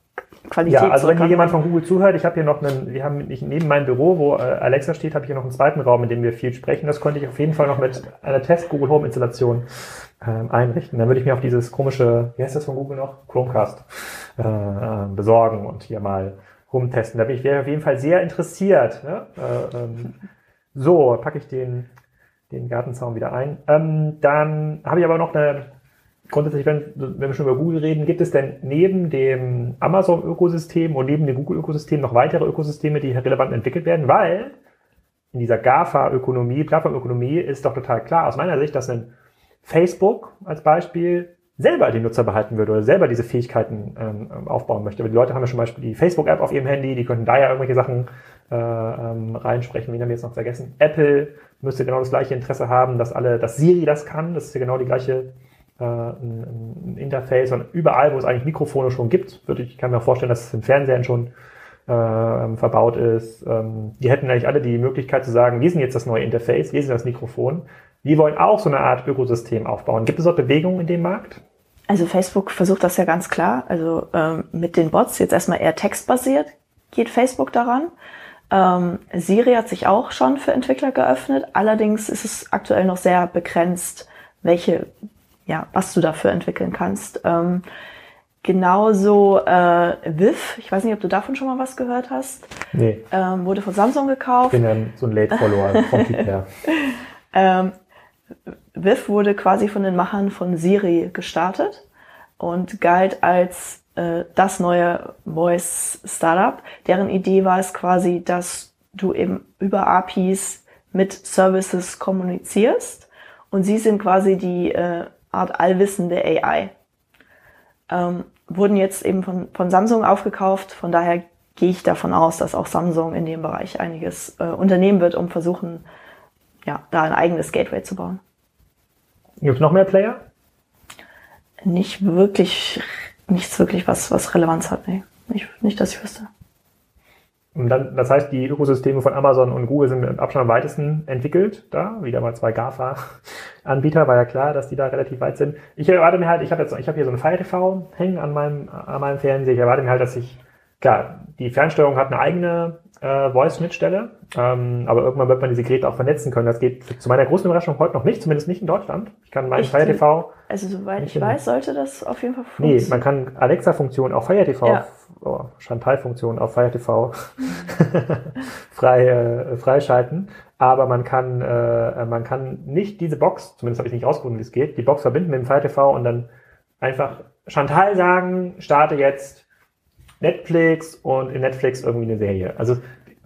Ja, also wenn hier jemand von Google zuhört, ich habe hier noch neben meinem Büro, wo Alexa steht, habe ich hier noch einen zweiten Raum, in dem wir viel sprechen. Das könnte ich auf jeden Fall noch mit einer Test-Google Home Installation einrichten. Dann würde ich mir auf dieses komische, wie heißt das von Google noch? Chromecast besorgen und hier mal rumtesten. Da bin ich auf jeden Fall sehr interessiert. Ne? So, packe ich den Gartenzaun wieder ein. Dann habe ich aber noch grundsätzlich, wenn wir schon über Google reden, gibt es denn neben dem Amazon-Ökosystem und neben dem Google-Ökosystem noch weitere Ökosysteme, die relevant entwickelt werden? Weil in dieser GAFA-Ökonomie, Plattformökonomie, ist doch total klar aus meiner Sicht, dass ein Facebook als Beispiel selber die Nutzer behalten würde oder selber diese Fähigkeiten aufbauen möchte. Aber die Leute haben ja schon zum Beispiel die Facebook-App auf ihrem Handy, die könnten da ja irgendwelche Sachen reinsprechen. Wen haben wir jetzt noch vergessen? Apple müsste genau das gleiche Interesse haben, dass Siri das kann. Das ist ja genau die gleiche ein Interface. Und überall, wo es eigentlich Mikrofone schon gibt, ich kann mir vorstellen, dass es im Fernsehen schon verbaut ist. Die hätten eigentlich alle die Möglichkeit zu sagen, wir sind jetzt das neue Interface, wir sind das Mikrofon. Wir wollen auch so eine Art Ökosystem aufbauen. Gibt es dort Bewegungen in dem Markt? Also Facebook versucht das ja ganz klar. Also mit den Bots, jetzt erstmal eher textbasiert, geht Facebook daran. Siri hat sich auch schon für Entwickler geöffnet. Allerdings ist es aktuell noch sehr begrenzt, was du dafür entwickeln kannst. Genauso Viv, ich weiß nicht, ob du davon schon mal was gehört hast. Nee. Wurde von Samsung gekauft. Ich bin so ein Late-Follower vom Typ her. Viv wurde quasi von den Machern von Siri gestartet und galt als das neue Voice-Startup. Deren Idee war es quasi, dass du eben über APIs mit Services kommunizierst und sie sind quasi die Art allwissende AI. Wurden jetzt eben von Samsung aufgekauft, von daher gehe ich davon aus, dass auch Samsung in dem Bereich einiges unternehmen wird, um versuchen, da ein eigenes Gateway zu bauen. Gibt es noch mehr Player? Nichts wirklich, was Relevanz hat. Nee. Nicht, dass ich wüsste. Und dann, das heißt, die Ökosysteme von Amazon und Google sind mit Abstand am weitesten entwickelt. Da wieder mal zwei GAFA-Anbieter, war ja klar, dass die da relativ weit sind. Ich erwarte mir halt, ich habe hier so ein Fire TV hängen an meinem Fernseher. Ich erwarte mir halt, dass die Fernsteuerung hat eine eigene Voice-Schnittstelle, aber irgendwann wird man diese Geräte auch vernetzen können. Das geht zu meiner großen Überraschung heute noch nicht, zumindest nicht in Deutschland. Ich kann meinen Fire TV... Also soweit ich weiß, sollte das auf jeden Fall funktionieren. Nee, man kann Alexa-Funktionen auf Fire TV, Chantal-Funktionen auf Fire TV freischalten, aber man kann nicht diese Box, zumindest habe ich nicht rausgefunden, wie es geht, die Box verbinden mit dem Fire TV und dann einfach Chantal sagen, starte jetzt Netflix und in Netflix irgendwie eine Serie. Also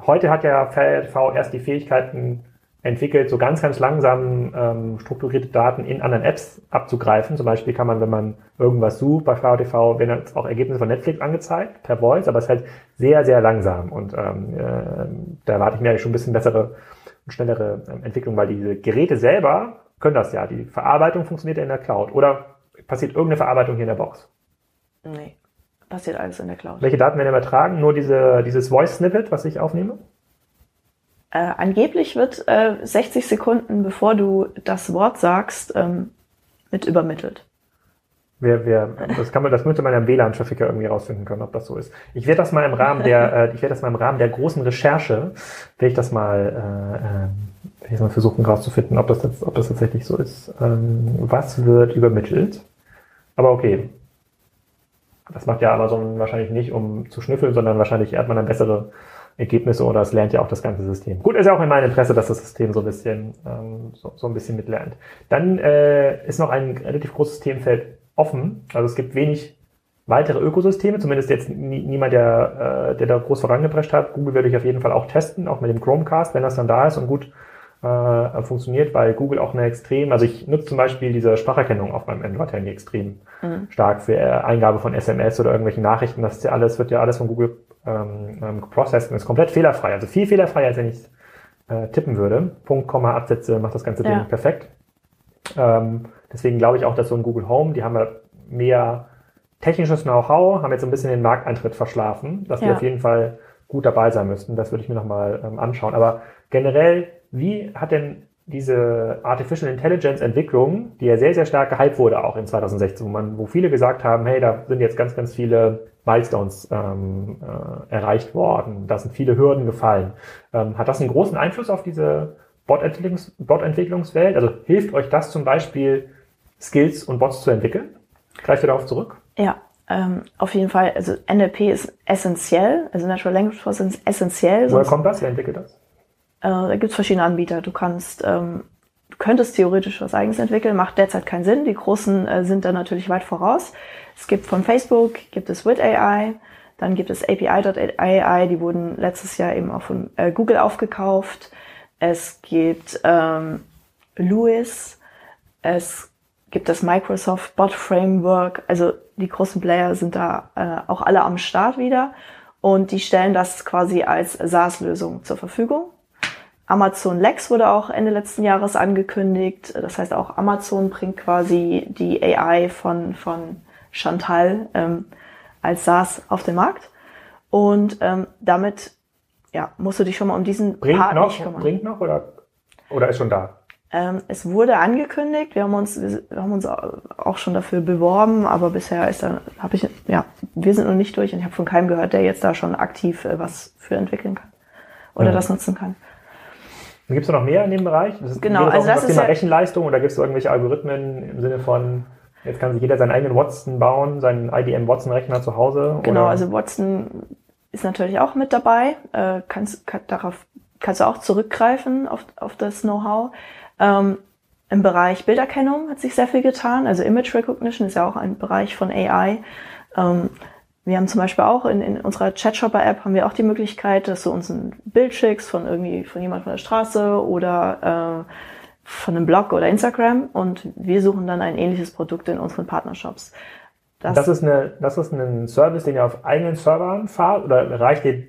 heute hat ja Fire TV erst die Fähigkeiten entwickelt, so ganz, ganz langsam strukturierte Daten in anderen Apps abzugreifen. Zum Beispiel kann man, wenn man irgendwas sucht bei Fire TV, werden jetzt auch Ergebnisse von Netflix angezeigt per Voice, aber es ist halt sehr, sehr langsam. Und da erwarte ich mir eigentlich schon ein bisschen bessere und schnellere Entwicklung, weil diese Geräte selber können das ja. Die Verarbeitung funktioniert ja in der Cloud. Oder passiert irgendeine Verarbeitung hier in der Box? Nee, passiert alles in der Cloud. Welche Daten werden übertragen? Nur dieses Voice-Snippet, was ich aufnehme? Angeblich wird 60 Sekunden, bevor du das Wort sagst, mit übermittelt. Das müsste man am WLAN-Trafficker irgendwie rausfinden können, ob das so ist. Ich werde das mal im Rahmen der, großen Recherche, werde ich das mal versuchen rauszufinden, ob das tatsächlich so ist. Was wird übermittelt? Aber okay. Das macht ja Amazon wahrscheinlich nicht, um zu schnüffeln, sondern wahrscheinlich hat man dann bessere Ergebnisse oder es lernt ja auch das ganze System. Gut, ist ja auch in meinem Interesse, dass das System so ein bisschen mitlernt. Dann ist noch ein relativ großes Themenfeld offen. Also es gibt wenig weitere Ökosysteme, zumindest jetzt niemand, der da groß vorangeprescht hat. Google werde ich auf jeden Fall auch testen, auch mit dem Chromecast, wenn das dann da ist und gut funktioniert, weil Google auch eine extrem, also ich nutze zum Beispiel diese Spracherkennung auf meinem Android-Handy extrem stark für Eingabe von SMS oder irgendwelchen Nachrichten. Das ist ja alles, wird ja alles von Google geprocessed und ist komplett fehlerfrei. Also viel fehlerfreier, als wenn ich tippen würde. Punkt, Komma, Absätze macht das ganze Ding perfekt. Deswegen glaube ich auch, dass so ein Google Home, die haben ja mehr technisches Know-how, haben jetzt so ein bisschen den Markteintritt verschlafen, dass die auf jeden Fall gut dabei sein müssten. Das würde ich mir nochmal anschauen. Aber generell, wie hat denn diese Artificial Intelligence Entwicklung, die ja sehr, sehr stark gehypt wurde auch in 2016, wo viele gesagt haben, hey, da sind jetzt ganz, ganz viele Milestones erreicht worden, da sind viele Hürden gefallen. Hat das einen großen Einfluss auf diese Bot-Entwicklungswelt? Also hilft euch das zum Beispiel, Skills und Bots zu entwickeln? Greift ihr darauf zurück? Ja, auf jeden Fall. Also NLP ist essentiell, also Natural Language Processing ist essentiell. Woher kommt das? Wer entwickelt das? Da gibt es verschiedene Anbieter. Du könntest theoretisch was Eigenes entwickeln, macht derzeit keinen Sinn. Die Großen sind da natürlich weit voraus. Es gibt von Facebook, gibt es wit.ai, dann gibt es API.AI, die wurden letztes Jahr eben auch von Google aufgekauft. Es gibt Louis, es gibt das Microsoft Bot Framework. Also die großen Player sind da auch alle am Start wieder und die stellen das quasi als SaaS-Lösung zur Verfügung. Amazon Lex wurde auch Ende letzten Jahres angekündigt. Das heißt, auch Amazon bringt quasi die AI von Chantal als SaaS auf den Markt. Und damit musst du dich schon mal um diesen Part nicht kümmern. Bringt noch oder ist schon da? Es wurde angekündigt. Wir haben uns auch schon dafür beworben, aber bisher wir sind noch nicht durch und ich habe von keinem gehört, der jetzt da schon aktiv was für entwickeln kann oder das nutzen kann. Gibt es da noch mehr in dem Bereich? Genau, also das Thema Rechenleistung oder gibt es irgendwelche Algorithmen im Sinne von, jetzt kann sich jeder seinen eigenen Watson bauen, seinen IBM Watson-Rechner zu Hause? Genau, oder? Also Watson ist natürlich auch mit dabei. Darauf kannst du auch zurückgreifen auf das Know-how. Im Bereich Bilderkennung hat sich sehr viel getan. Also Image Recognition ist ja auch ein Bereich von AI. Wir haben zum Beispiel auch in unserer ChatShopper-App haben wir auch die Möglichkeit, dass du uns ein Bild schickst von jemand von der Straße oder von einem Blog oder Instagram und wir suchen dann ein ähnliches Produkt in unseren Partnershops. Das ist ein Service, den ihr auf eigenen Servern fahrt oder reicht dir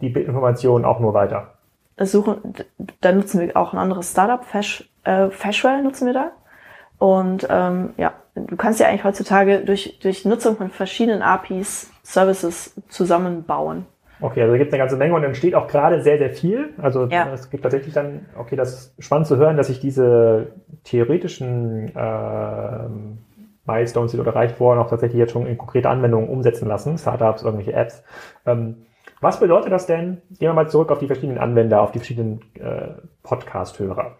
die Informationen auch nur weiter? Dann nutzen wir auch ein anderes Startup, Fashwell nutzen wir da. Und du kannst ja eigentlich heutzutage durch Nutzung von verschiedenen APIs Services zusammenbauen. Okay, also da gibt es eine ganze Menge und entsteht auch gerade sehr, sehr viel. Also es gibt tatsächlich dann, okay, das ist spannend zu hören, dass sich diese theoretischen Milestones, die dort erreicht wurden, auch tatsächlich jetzt schon in konkrete Anwendungen umsetzen lassen, Startups, irgendwelche Apps. Was bedeutet das denn? Gehen wir mal zurück auf die verschiedenen Anwender, auf die verschiedenen Podcast-Hörer.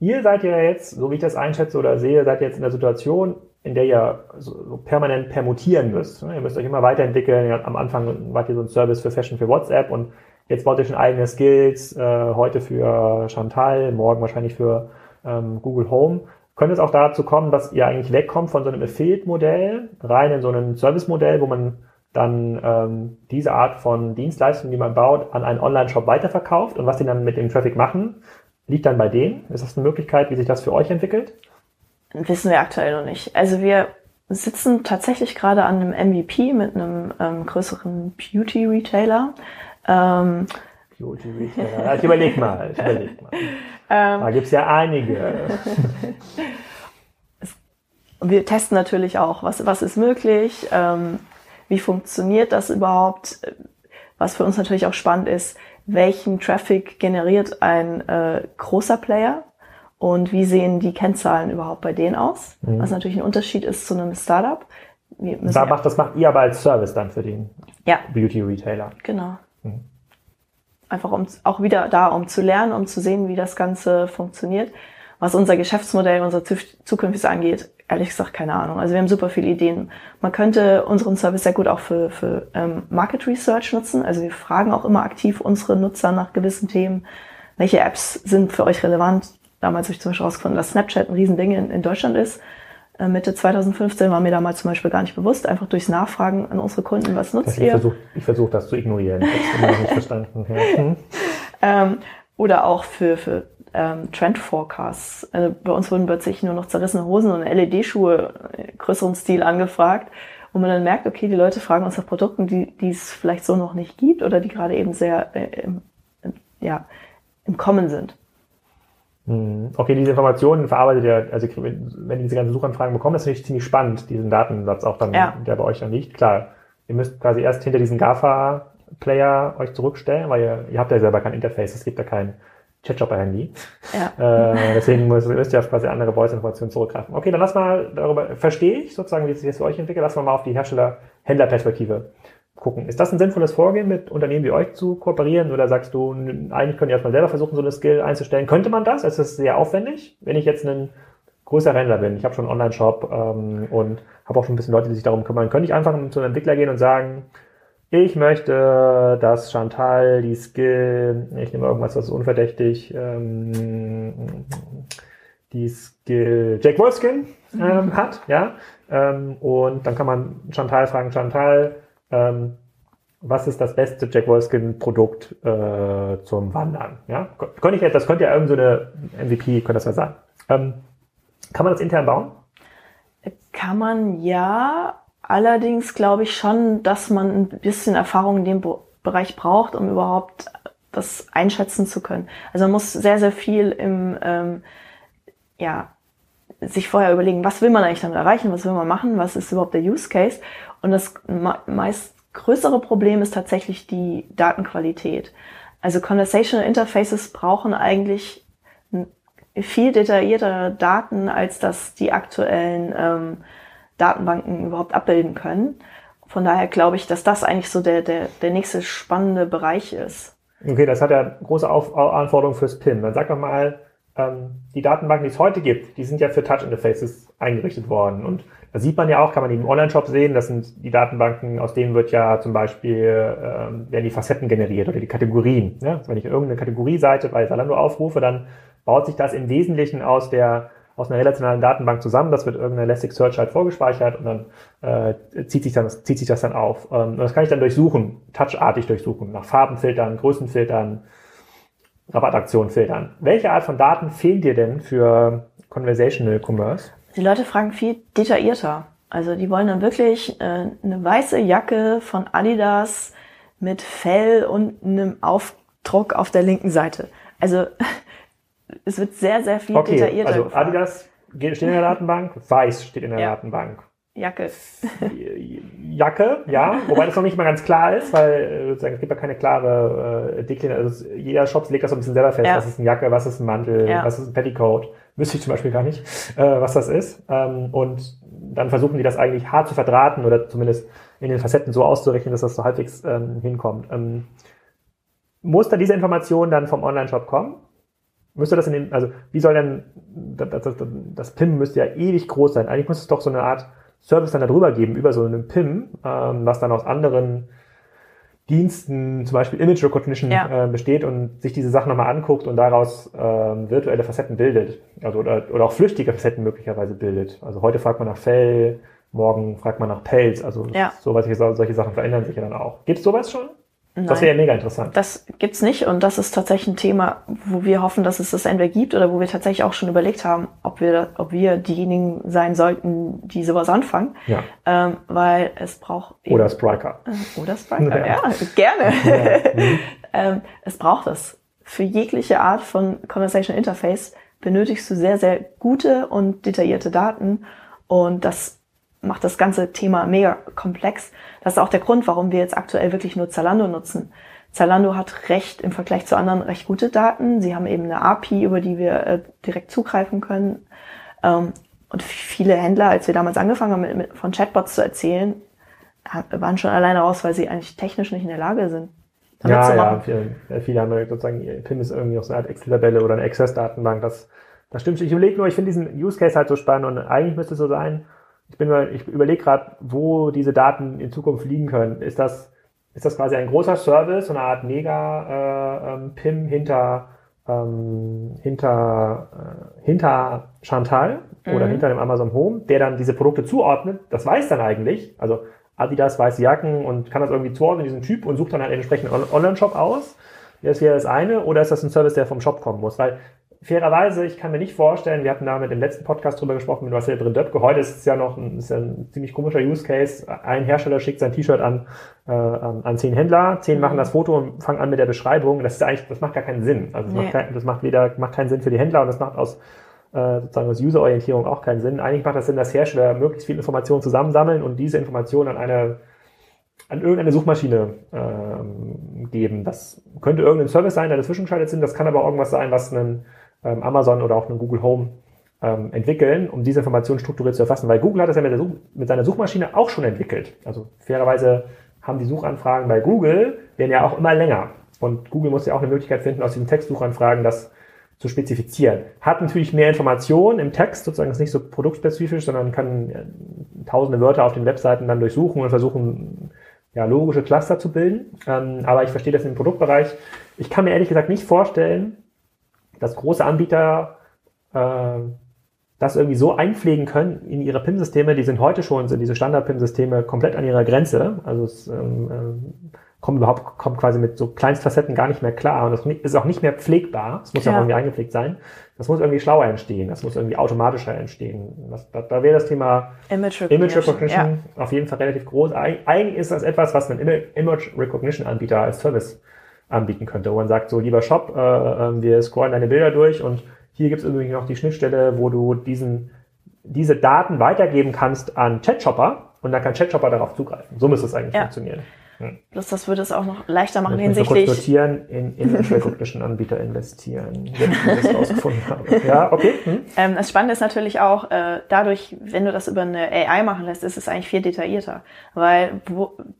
Ihr seid ja jetzt, so wie ich das einschätze oder sehe, seid jetzt in der Situation, in der ihr so permanent permutieren müsst. Ihr müsst euch immer weiterentwickeln. Am Anfang wart ihr so ein Service für Fashion für WhatsApp und jetzt baut ihr schon eigene Skills, heute für Chantal, morgen wahrscheinlich für Google Home. Könnte es auch dazu kommen, dass ihr eigentlich wegkommt von so einem Affiliate-Modell, rein in so einem Service-Modell, wo man dann diese Art von Dienstleistungen, die man baut, an einen Online-Shop weiterverkauft und was die dann mit dem Traffic machen? Liegt dann bei denen? Ist das eine Möglichkeit, wie sich das für euch entwickelt? Wissen wir aktuell noch nicht. Also wir sitzen tatsächlich gerade an einem MVP mit einem größeren Beauty-Retailer. Beauty-Retailer. Also ich überleg mal. Da gibt's ja einige. Wir testen natürlich auch, was ist möglich, wie funktioniert das überhaupt. Was für uns natürlich auch spannend ist, welchen Traffic generiert ein großer Player und wie sehen die Kennzahlen überhaupt bei denen aus. Mhm. Was natürlich ein Unterschied ist zu einem Startup. Das macht ihr aber als Service dann für den Beauty-Retailer. Genau. Mhm. Einfach um zu lernen, um zu sehen, wie das Ganze funktioniert. Was unser Geschäftsmodell, unser zukünftiges angeht, ehrlich gesagt keine Ahnung. Also wir haben super viele Ideen. Man könnte unseren Service sehr gut auch für Market Research nutzen. Also wir fragen auch immer aktiv unsere Nutzer nach gewissen Themen. Welche Apps sind für euch relevant? Damals habe ich zum Beispiel herausgefunden, dass Snapchat ein Riesending in Deutschland ist. Mitte 2015 war mir damals zum Beispiel gar nicht bewusst. Einfach durchs Nachfragen an unsere Kunden, was nutzt ihr? Ich versuche das zu ignorieren. Ich habe es immer noch nicht verstanden. Oder auch für Trend-Forecasts. Also bei uns wurden plötzlich nur noch zerrissene Hosen und LED-Schuhe in größerem Stil angefragt, wo man dann merkt, okay, die Leute fragen uns nach Produkten, die es vielleicht so noch nicht gibt oder die gerade eben sehr im Kommen sind. Okay, diese Informationen verarbeitet ihr, also wenn ihr diese ganzen Suchanfragen bekommt, das ist natürlich ziemlich spannend, diesen Datensatz auch dann, der bei euch dann liegt. Klar, ihr müsst quasi erst hinter diesen GAFA-Player euch zurückstellen, weil ihr habt ja selber kein Interface, es gibt ja kein ChatShopper-Handy. Ja. Deswegen müsst ihr auf quasi andere Voice-Informationen zurückgreifen. Okay, dann lass mal darüber, verstehe ich sozusagen, wie es sich für euch entwickelt, lass mal auf die Hersteller-Händler-Perspektive gucken. Ist das ein sinnvolles Vorgehen, mit Unternehmen wie euch zu kooperieren? Oder sagst du, eigentlich könnt ihr erstmal selber versuchen, so eine Skill einzustellen? Könnte man das? Es ist sehr aufwendig, wenn ich jetzt ein größerer Händler bin. Ich habe schon einen Online-Shop und habe auch schon ein bisschen Leute, die sich darum kümmern. Könnte ich einfach zu einem Entwickler gehen und sagen, ich möchte, dass Chantal die Skill, ich nehme irgendwas, was ist unverdächtig, die Skill Jack Wolfskin hat, und dann kann man Chantal fragen, Chantal, was ist das beste Jack Wolfskin-Produkt zum Wandern? Ja? Das könnte ja irgend so eine MVP, könnte das ja sein. Kann man das intern bauen? Kann man ja. Allerdings glaube ich schon, dass man ein bisschen Erfahrung in dem Bereich braucht, um überhaupt das einschätzen zu können. Also man muss sehr, sehr viel sich vorher überlegen, was will man eigentlich damit erreichen, was will man machen, was ist überhaupt der Use Case. Und das meist größere Problem ist tatsächlich die Datenqualität. Also Conversational Interfaces brauchen eigentlich viel detailliertere Daten, als das die aktuellen Datenbanken überhaupt abbilden können. Von daher glaube ich, dass das eigentlich so der nächste spannende Bereich ist. Okay, das hat ja große Anforderungen fürs PIM. Dann sag doch mal, die Datenbanken, die es heute gibt, die sind ja für Touch-Interfaces eingerichtet worden. Und da sieht man ja auch, kann man die im Online-Shop sehen, das sind die Datenbanken, aus denen wird ja zum Beispiel werden die Facetten generiert oder die Kategorien. Ne? Also wenn ich irgendeine Kategorieseite bei Zalando aufrufe, dann baut sich das im Wesentlichen aus einer relationalen Datenbank zusammen, das wird irgendeine Elasticsearch halt vorgespeichert und dann zieht sich das dann auf. Und das kann ich dann durchsuchen, touchartig durchsuchen, nach Farben filtern, Größen filtern, Rabattaktionen filtern. Welche Art von Daten fehlen dir denn für Conversational Commerce? Die Leute fragen viel detaillierter. Also die wollen dann wirklich eine weiße Jacke von Adidas mit Fell und einem Aufdruck auf der linken Seite. Also es wird sehr, sehr viel detaillierter also gefragt. Adidas steht in der Datenbank, Weiß steht in der Datenbank. Jacke, ja. Wobei das noch nicht mal ganz klar ist, weil es gibt ja keine klare Deklination. Also jeder Shop legt das so ein bisschen selber fest. Was ist eine Jacke, was ist ein Mantel, was ist ein Petticoat. Wüsste ich zum Beispiel gar nicht, was das ist. Und dann versuchen die das eigentlich hart zu verdrahten oder zumindest in den Facetten so auszurechnen, dass das so halbwegs hinkommt. Muss da diese Information dann vom Online-Shop kommen? Müsste das wie soll denn, das PIM müsste ja ewig groß sein. Eigentlich müsste es doch so eine Art Service dann darüber geben, über so einen PIM, was dann aus anderen Diensten, zum Beispiel Image Recognition, besteht und sich diese Sachen nochmal anguckt und daraus virtuelle Facetten bildet. Also, oder auch flüchtige Facetten möglicherweise bildet. Also heute fragt man nach Fell, morgen fragt man nach Pelz. Also solche Sachen verändern sich ja dann auch. Gibt es sowas schon? Nein, das wäre ja mega interessant. Das gibt's nicht und das ist tatsächlich ein Thema, wo wir hoffen, dass es das entweder gibt oder wo wir tatsächlich auch schon überlegt haben, ob wir diejenigen sein sollten, die sowas anfangen, weil es braucht eben, oder Spryker, gerne. Es braucht das. Für jegliche Art von Conversational Interface benötigst du sehr, sehr gute und detaillierte Daten Und das macht das ganze Thema mega komplex. Das ist auch der Grund, warum wir jetzt aktuell wirklich nur Zalando nutzen. Zalando hat im Vergleich zu anderen recht gute Daten. Sie haben eben eine API, über die wir direkt zugreifen können. Und viele Händler, als wir damals angefangen haben, von Chatbots zu erzählen, waren schon alleine raus, weil sie eigentlich technisch nicht in der Lage sind, damit zu machen. Viele haben ja sozusagen, ihr PIN ist irgendwie auch so eine Art Excel-Tabelle oder eine Access-Datenbank. Das stimmt. Ich überlege nur, ich finde diesen Use Case halt so spannend und eigentlich müsste es so sein. Ich überlege gerade, wo diese Daten in Zukunft liegen können. Ist das quasi ein großer Service, so eine Art Mega-PIM hinter Chantal oder hinter dem Amazon Home, der dann diese Produkte zuordnet? Das weiß dann eigentlich, also Adidas, weiße Jacken, und kann das irgendwie zuordnen, diesen Typ, und sucht dann halt einen entsprechenden Online-Shop aus. Das wäre das eine. Oder ist das ein Service, der vom Shop kommen muss? Weil fairerweise, ich kann mir nicht vorstellen, wir hatten da mit dem letzten Podcast drüber gesprochen, mit Marcel Brindöpke, heute ist es ja noch ein ziemlich komischer Use Case. Ein Hersteller schickt sein T-Shirt an 10 Händler, 10 machen das Foto und fangen an mit der Beschreibung. Das macht gar keinen Sinn. Also das macht keinen Sinn für die Händler, und das macht aus sozusagen aus User-Orientierung auch keinen Sinn. Eigentlich macht das Sinn, dass Hersteller möglichst viel Informationen zusammensammeln und diese Informationen an irgendeine Suchmaschine geben. Das könnte irgendein Service sein, der dazwischen geschaltet sind. Das kann aber irgendwas sein, was einen Amazon oder auch einen Google Home entwickeln, um diese Informationen strukturiert zu erfassen. Weil Google hat das ja mit seiner Suchmaschine auch schon entwickelt. Also fairerweise haben die Suchanfragen bei Google werden ja auch immer länger. Und Google muss ja auch eine Möglichkeit finden, aus diesen Textsuchanfragen das zu spezifizieren. Hat natürlich mehr Informationen im Text, sozusagen ist nicht so produktspezifisch, sondern kann tausende Wörter auf den Webseiten dann durchsuchen und versuchen, logische Cluster zu bilden. Aber ich verstehe das im Produktbereich. Ich kann mir ehrlich gesagt nicht vorstellen, dass große Anbieter das irgendwie so einpflegen können in ihre PIM-Systeme. Die sind heute schon, sind diese Standard-PIM-Systeme komplett an ihrer Grenze. Also es kommt quasi mit so Kleinstfacetten gar nicht mehr klar, und das ist auch nicht mehr pflegbar. Es muss ja auch irgendwie eingepflegt sein. Das muss irgendwie schlauer entstehen. Das muss irgendwie automatischer entstehen. Da wäre das Thema Image Recognition auf jeden Fall relativ groß. Eigentlich ist das etwas, was ein Image Recognition Anbieter als Service anbieten könnte, wo man sagt, so lieber Shop, wir scrollen deine Bilder durch und hier gibt es übrigens noch die Schnittstelle, wo du diese Daten weitergeben kannst an ChatShopper, und dann kann ChatShopper darauf zugreifen. So müsste es eigentlich funktionieren. Bloß das würde es auch noch leichter machen hinsichtlich... Kurz notieren, in recognition Anbieter investieren, wenn ich das rausgefunden habe. Ja, okay. Das Spannende ist natürlich auch, dadurch, wenn du das über eine AI machen lässt, ist es eigentlich viel detaillierter. Weil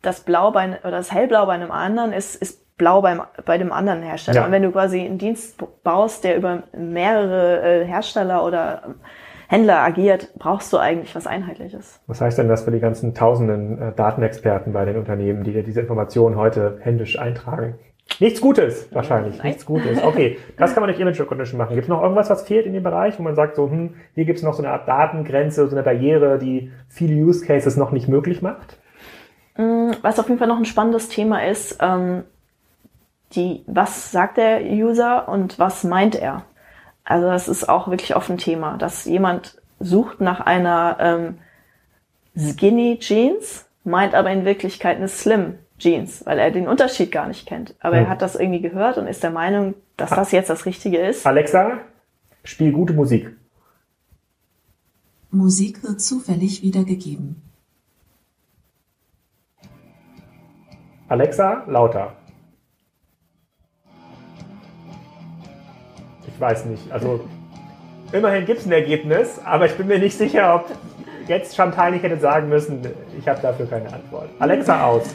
das Blaubein oder das Hellblau bei einem anderen ist blau bei dem anderen Hersteller. Ja. Und wenn du quasi einen Dienst baust, der über mehrere Hersteller oder Händler agiert, brauchst du eigentlich was Einheitliches. Was heißt denn das für die ganzen tausenden Datenexperten bei den Unternehmen, die diese Informationen heute händisch eintragen? Nichts Gutes wahrscheinlich. Nein. Nichts Gutes. Okay, das kann man durch Image Recognition machen. Gibt es noch irgendwas, was fehlt in dem Bereich, wo man sagt, so, hier gibt es noch so eine Art Datengrenze, so eine Barriere, die viele Use Cases noch nicht möglich macht? Was auf jeden Fall noch ein spannendes Thema ist, was sagt der User und was meint er? Also das ist auch wirklich oft ein Thema, dass jemand sucht nach einer Skinny Jeans, meint aber in Wirklichkeit eine Slim Jeans, weil er den Unterschied gar nicht kennt. Aber er hat das irgendwie gehört und ist der Meinung, dass das jetzt das Richtige ist. Alexa, spiel gute Musik. Musik wird zufällig wiedergegeben. Alexa, lauter. Ich weiß nicht, also immerhin gibt es ein Ergebnis, aber ich bin mir nicht sicher, ob jetzt Chantal nicht hätte sagen müssen, ich habe dafür keine Antwort. Alexa aus.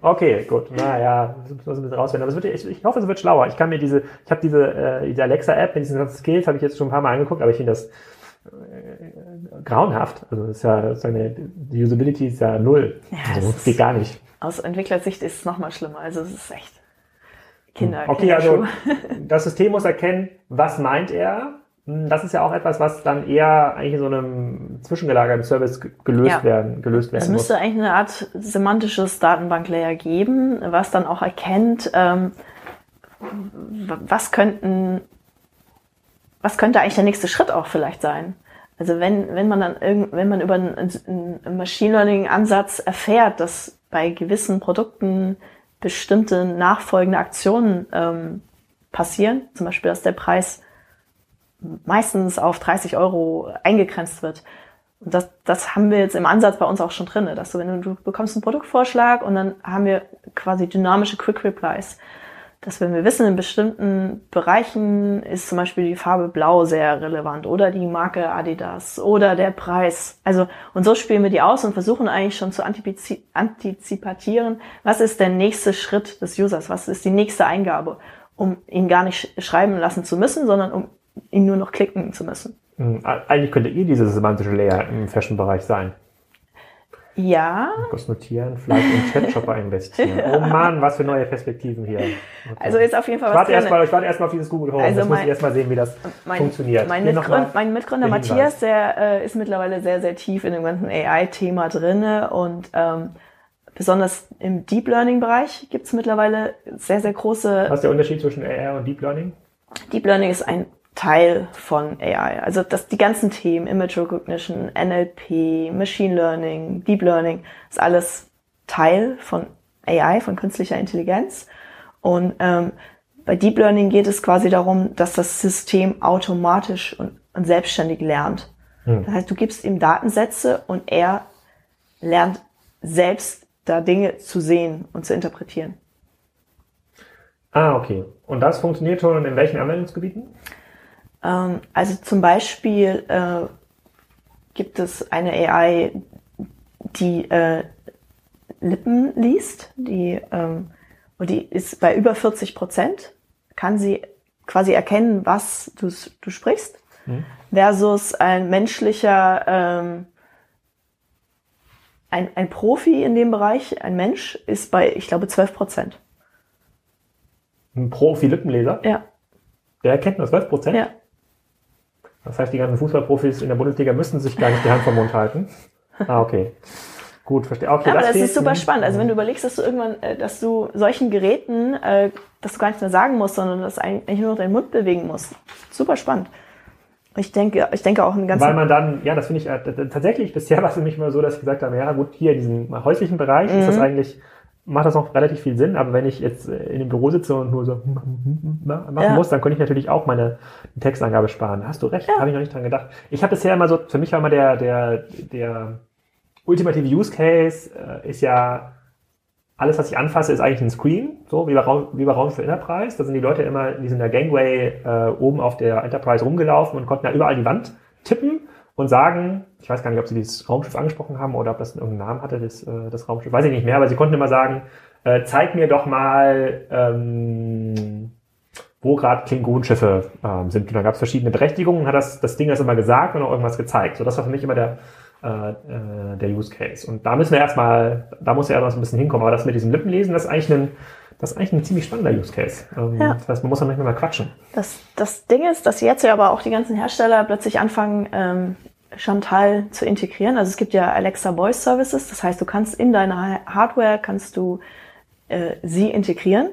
Okay, gut, naja, das muss ein bisschen rausfinden. Aber ich hoffe, es wird schlauer. Ich kann mir diese Alexa-App mit diesen ganzen Skills, habe ich jetzt schon ein paar Mal angeguckt, aber ich finde das grauenhaft. Also das ist ja die Usability ist ja null. Ja, das geht gar nicht. Aus Entwicklersicht ist es nochmal schlimmer, also es ist echt... Okay, also das System muss erkennen, was meint er. Das ist ja auch etwas, was dann eher eigentlich in so einem zwischengelagerten Service gelöst werden muss. Es müsste eigentlich eine Art semantisches Datenbanklayer geben, was dann auch erkennt, was könnte eigentlich der nächste Schritt auch vielleicht sein. Also wenn man über einen Machine Learning Ansatz erfährt, dass bei gewissen Produkten bestimmte nachfolgende Aktionen passieren, zum Beispiel, dass der Preis meistens auf 30 € eingegrenzt wird. Und das haben wir jetzt im Ansatz bei uns auch schon drin, dass du bekommst einen Produktvorschlag und dann haben wir quasi dynamische Quick Replies. Dass wenn wir wissen, in bestimmten Bereichen ist zum Beispiel die Farbe Blau sehr relevant oder die Marke Adidas oder der Preis. Also, und so spielen wir die aus und versuchen eigentlich schon zu antizipatieren, was ist der nächste Schritt des Users, was ist die nächste Eingabe, um ihn gar nicht schreiben lassen zu müssen, sondern um ihn nur noch klicken zu müssen. Eigentlich könnte dieses semantische Layer im Fashion-Bereich sein. Ja. Kurz notieren, vielleicht in ChatShopper investieren. Ja. Oh Mann, was für neue Perspektiven hier. Okay. Also ist auf jeden Fall was drin. Ich warte erstmal auf dieses Google Home. Also das muss ich erstmal sehen, wie das funktioniert. Mein Mitgründer Matthias, der ist mittlerweile sehr, sehr tief in dem ganzen AI-Thema drinne und besonders im Deep Learning-Bereich gibt es mittlerweile sehr, sehr große... Was ist der Unterschied zwischen AI und Deep Learning? Deep Learning ist ein Teil von AI. Also dass die ganzen Themen, Image Recognition, NLP, Machine Learning, Deep Learning, ist alles Teil von AI, von künstlicher Intelligenz. Und bei Deep Learning geht es quasi darum, dass das System automatisch und selbstständig lernt. Das heißt, du gibst ihm Datensätze und er lernt selbst da Dinge zu sehen und zu interpretieren. Ah, okay. Und das funktioniert schon in welchen Anwendungsgebieten? Also zum Beispiel gibt es eine AI, die Lippen liest, und die ist bei über 40%, kann sie quasi erkennen, was du sprichst, versus ein menschlicher, ein Profi in dem Bereich, ein Mensch, ist bei, ich glaube, 12%. Ein Profi-Lippenleser? Ja. Der erkennt nur 12%? Ja. Das heißt, die ganzen Fußballprofis in der Bundesliga müssen sich gar nicht die Hand vom Mund halten. Ah, okay. Gut, verstehe. Okay, ja, aber das ist super spannend. Also wenn du überlegst, dass du irgendwann, dass du solchen Geräten, dass du gar nichts mehr sagen musst, sondern dass eigentlich nur noch deinen Mund bewegen musst. Super spannend. Ich denke auch einen ganzen... Weil man dann, ja, das finde ich tatsächlich, bisher war es nämlich mal so, dass ich gesagt habe, ja gut, hier in diesem häuslichen Bereich ist das eigentlich... macht das noch relativ viel Sinn, aber wenn ich jetzt in dem Büro sitze und nur so machen muss, dann könnte ich natürlich auch meine Textangabe sparen. Hast du recht, habe ich noch nicht dran gedacht. Ich habe bisher immer so, für mich war immer der ultimative Use Case ist ja, alles, was ich anfasse, ist eigentlich ein Screen, so wie bei Raum für Enterprise. Da sind die Leute immer in dieser Gangway oben auf der Enterprise rumgelaufen und konnten da überall die Wand tippen und sagen, ich weiß gar nicht, ob sie dieses Raumschiff angesprochen haben oder ob das irgendeinen Namen hatte, das Raumschiff, weiß ich nicht mehr, aber sie konnten immer sagen, zeig mir doch mal, wo gerade Klingonenschiffe sind. Und dann gab es verschiedene Berechtigungen, hat das Ding das immer gesagt und auch irgendwas gezeigt. So, das war für mich immer der Use Case. Und da muss ja erstmal so ein bisschen hinkommen. Aber das mit diesem Lippenlesen, das ist eigentlich ein ziemlich spannender Use Case. Das heißt, man muss ja nicht mehr mal quatschen. Das Ding ist, dass jetzt ja aber auch die ganzen Hersteller plötzlich anfangen, Chantal zu integrieren. Also es gibt ja Alexa Voice Services, das heißt, du kannst in deiner Hardware, sie integrieren.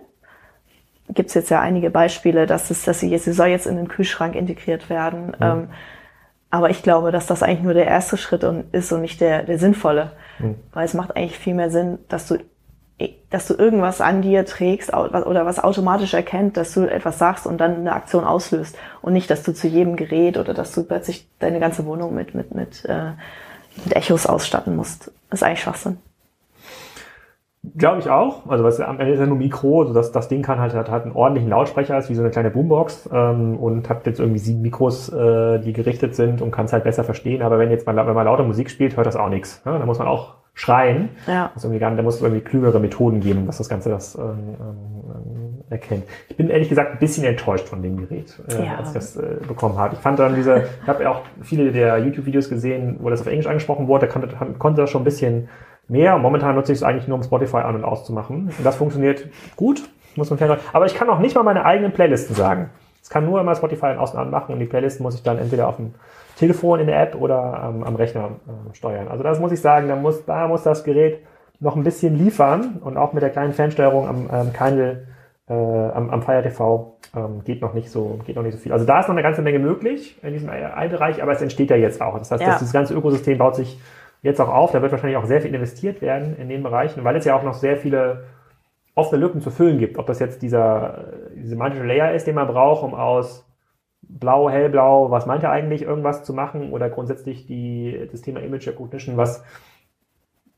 Gibt es jetzt ja einige Beispiele, sie soll jetzt in den Kühlschrank integriert werden. Aber ich glaube, dass das eigentlich nur der erste Schritt ist und nicht der sinnvolle. Weil es macht eigentlich viel mehr Sinn, dass du irgendwas an dir trägst oder was automatisch erkennt, dass du etwas sagst und dann eine Aktion auslöst und nicht, dass du zu jedem Gerät oder dass du plötzlich deine ganze Wohnung mit Echos ausstatten musst. Das ist eigentlich Schwachsinn. Glaube ich auch. Also was am Ende ist ja nur Mikro, so dass das Ding kann hat einen ordentlichen Lautsprecher, ist wie so eine kleine Boombox und hat jetzt irgendwie 7 Mikros, die gerichtet sind und kann es halt besser verstehen. Aber wenn man laute Musik spielt, hört das auch nichts. Ja, da muss man auch schreien. Ja. Da muss es irgendwie klügere Methoden geben, dass das Ganze das erkennt. Ich bin ehrlich gesagt ein bisschen enttäuscht von dem Gerät, als ich das bekommen habe. Ich habe auch viele der YouTube-Videos gesehen, wo das auf Englisch angesprochen wurde. Da konnte das schon ein bisschen mehr. Momentan nutze ich es eigentlich nur, um Spotify an- und auszumachen. Und das funktioniert gut, muss man fair sagen. Aber ich kann auch nicht mal meine eigenen Playlisten sagen. Es kann nur immer Spotify an- und ausmachen und die Playlisten muss ich dann entweder auf dem Telefon in der App oder am Rechner steuern. Also das muss ich sagen, da muss das Gerät noch ein bisschen liefern und auch mit der kleinen Fernsteuerung am Fire TV geht noch nicht so viel. Also da ist noch eine ganze Menge möglich in diesem AI-Bereich, aber es entsteht ja jetzt auch. Das heißt, das ganze Ökosystem baut sich jetzt auch auf, da wird wahrscheinlich auch sehr viel investiert werden in den Bereichen, weil es ja auch noch sehr viele offene Lücken zu füllen gibt. Ob das jetzt dieser semantische Layer ist, den man braucht, um aus blau, hellblau, was meint er eigentlich, irgendwas zu machen oder grundsätzlich das Thema Image Recognition, was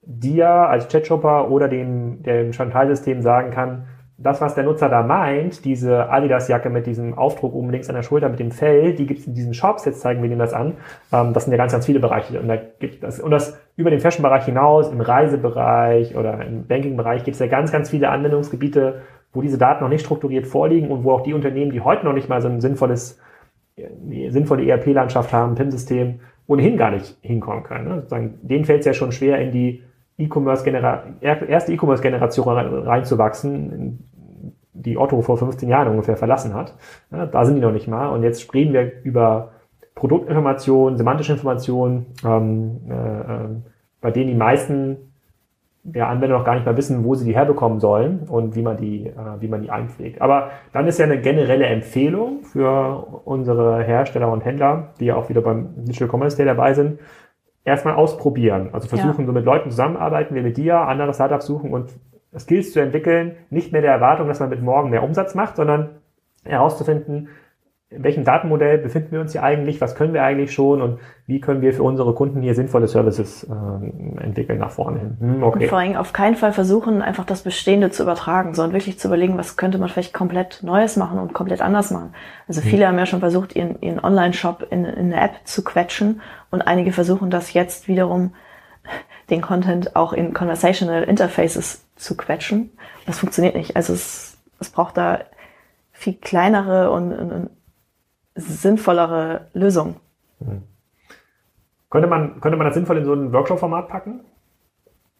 dir als ChatShopper oder dem Chantal-System sagen kann, das, was der Nutzer da meint, diese Adidas-Jacke mit diesem Aufdruck oben links an der Schulter mit dem Fell, die gibt es in diesen Shops, jetzt zeigen wir denen das an. Das sind ja ganz, ganz viele Bereiche. Und da gibt das, über den Fashion-Bereich hinaus, im Reisebereich oder im Banking-Bereich gibt es ja ganz, ganz viele Anwendungsgebiete, wo diese Daten noch nicht strukturiert vorliegen und wo auch die Unternehmen, die heute noch nicht mal so ein sinnvolle ERP-Landschaft haben, PIM-System, ohnehin gar nicht hinkommen können. Ne? Sozusagen, denen fällt es ja schon schwer, in die erste E-Commerce-Generation reinzuwachsen, die Otto vor 15 Jahren ungefähr verlassen hat. Ja, da sind die noch nicht mal. Und jetzt reden wir über Produktinformationen, semantische Informationen, bei denen die meisten der Anwender noch gar nicht mal wissen, wo sie die herbekommen sollen und wie man die einpflegt. Aber dann ist ja eine generelle Empfehlung für unsere Hersteller und Händler, die ja auch wieder beim Digital Commerce Day dabei sind, erstmal ausprobieren. Also versuchen, so mit Leuten zusammenarbeiten, wie mit dir, andere Startups suchen und Skills zu entwickeln, nicht mehr der Erwartung, dass man mit morgen mehr Umsatz macht, sondern herauszufinden, in welchem Datenmodell befinden wir uns hier eigentlich, was können wir eigentlich schon und wie können wir für unsere Kunden hier sinnvolle Services entwickeln nach vorne hin. Okay. Und vor allem auf keinen Fall versuchen, einfach das Bestehende zu übertragen, sondern wirklich zu überlegen, was könnte man vielleicht komplett Neues machen und komplett anders machen. Also viele haben ja schon versucht, ihren Online-Shop in eine App zu quetschen und einige versuchen das jetzt wiederum, den Content auch in Conversational Interfaces zu quetschen. Das funktioniert nicht. Also es braucht da viel kleinere und sinnvollere Lösung. Hm. Könnte man das sinnvoll in so ein Workshop-Format packen?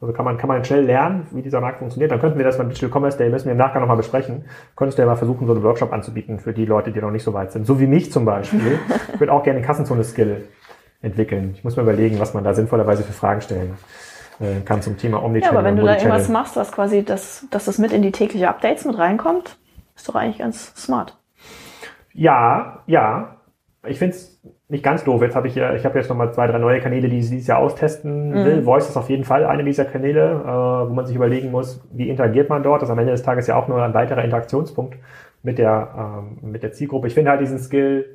Also kann man schnell lernen, wie dieser Markt funktioniert? Dann könnten wir das beim Digital Commerce Day, müssen wir im Nachgang nochmal besprechen, könntest du ja mal versuchen, so einen Workshop anzubieten für die Leute, die noch nicht so weit sind. So wie mich zum Beispiel. Ich würde auch gerne einen Kassenzone-Skill entwickeln. Ich muss mir überlegen, was man da sinnvollerweise für Fragen stellen kann zum Thema Omnichannel. Ja, aber wenn du da irgendwas machst, was quasi dass das mit in die tägliche Updates mit reinkommt, ist doch eigentlich ganz smart. Ja. Ich finde es nicht ganz doof. Jetzt ich habe jetzt nochmal 2, 3 neue Kanäle, die ich dieses Jahr austesten will. Voice ist auf jeden Fall eine dieser Kanäle, wo man sich überlegen muss, wie interagiert man dort. Das ist am Ende des Tages ja auch nur ein weiterer Interaktionspunkt mit der Zielgruppe. Ich finde halt diesen Skill,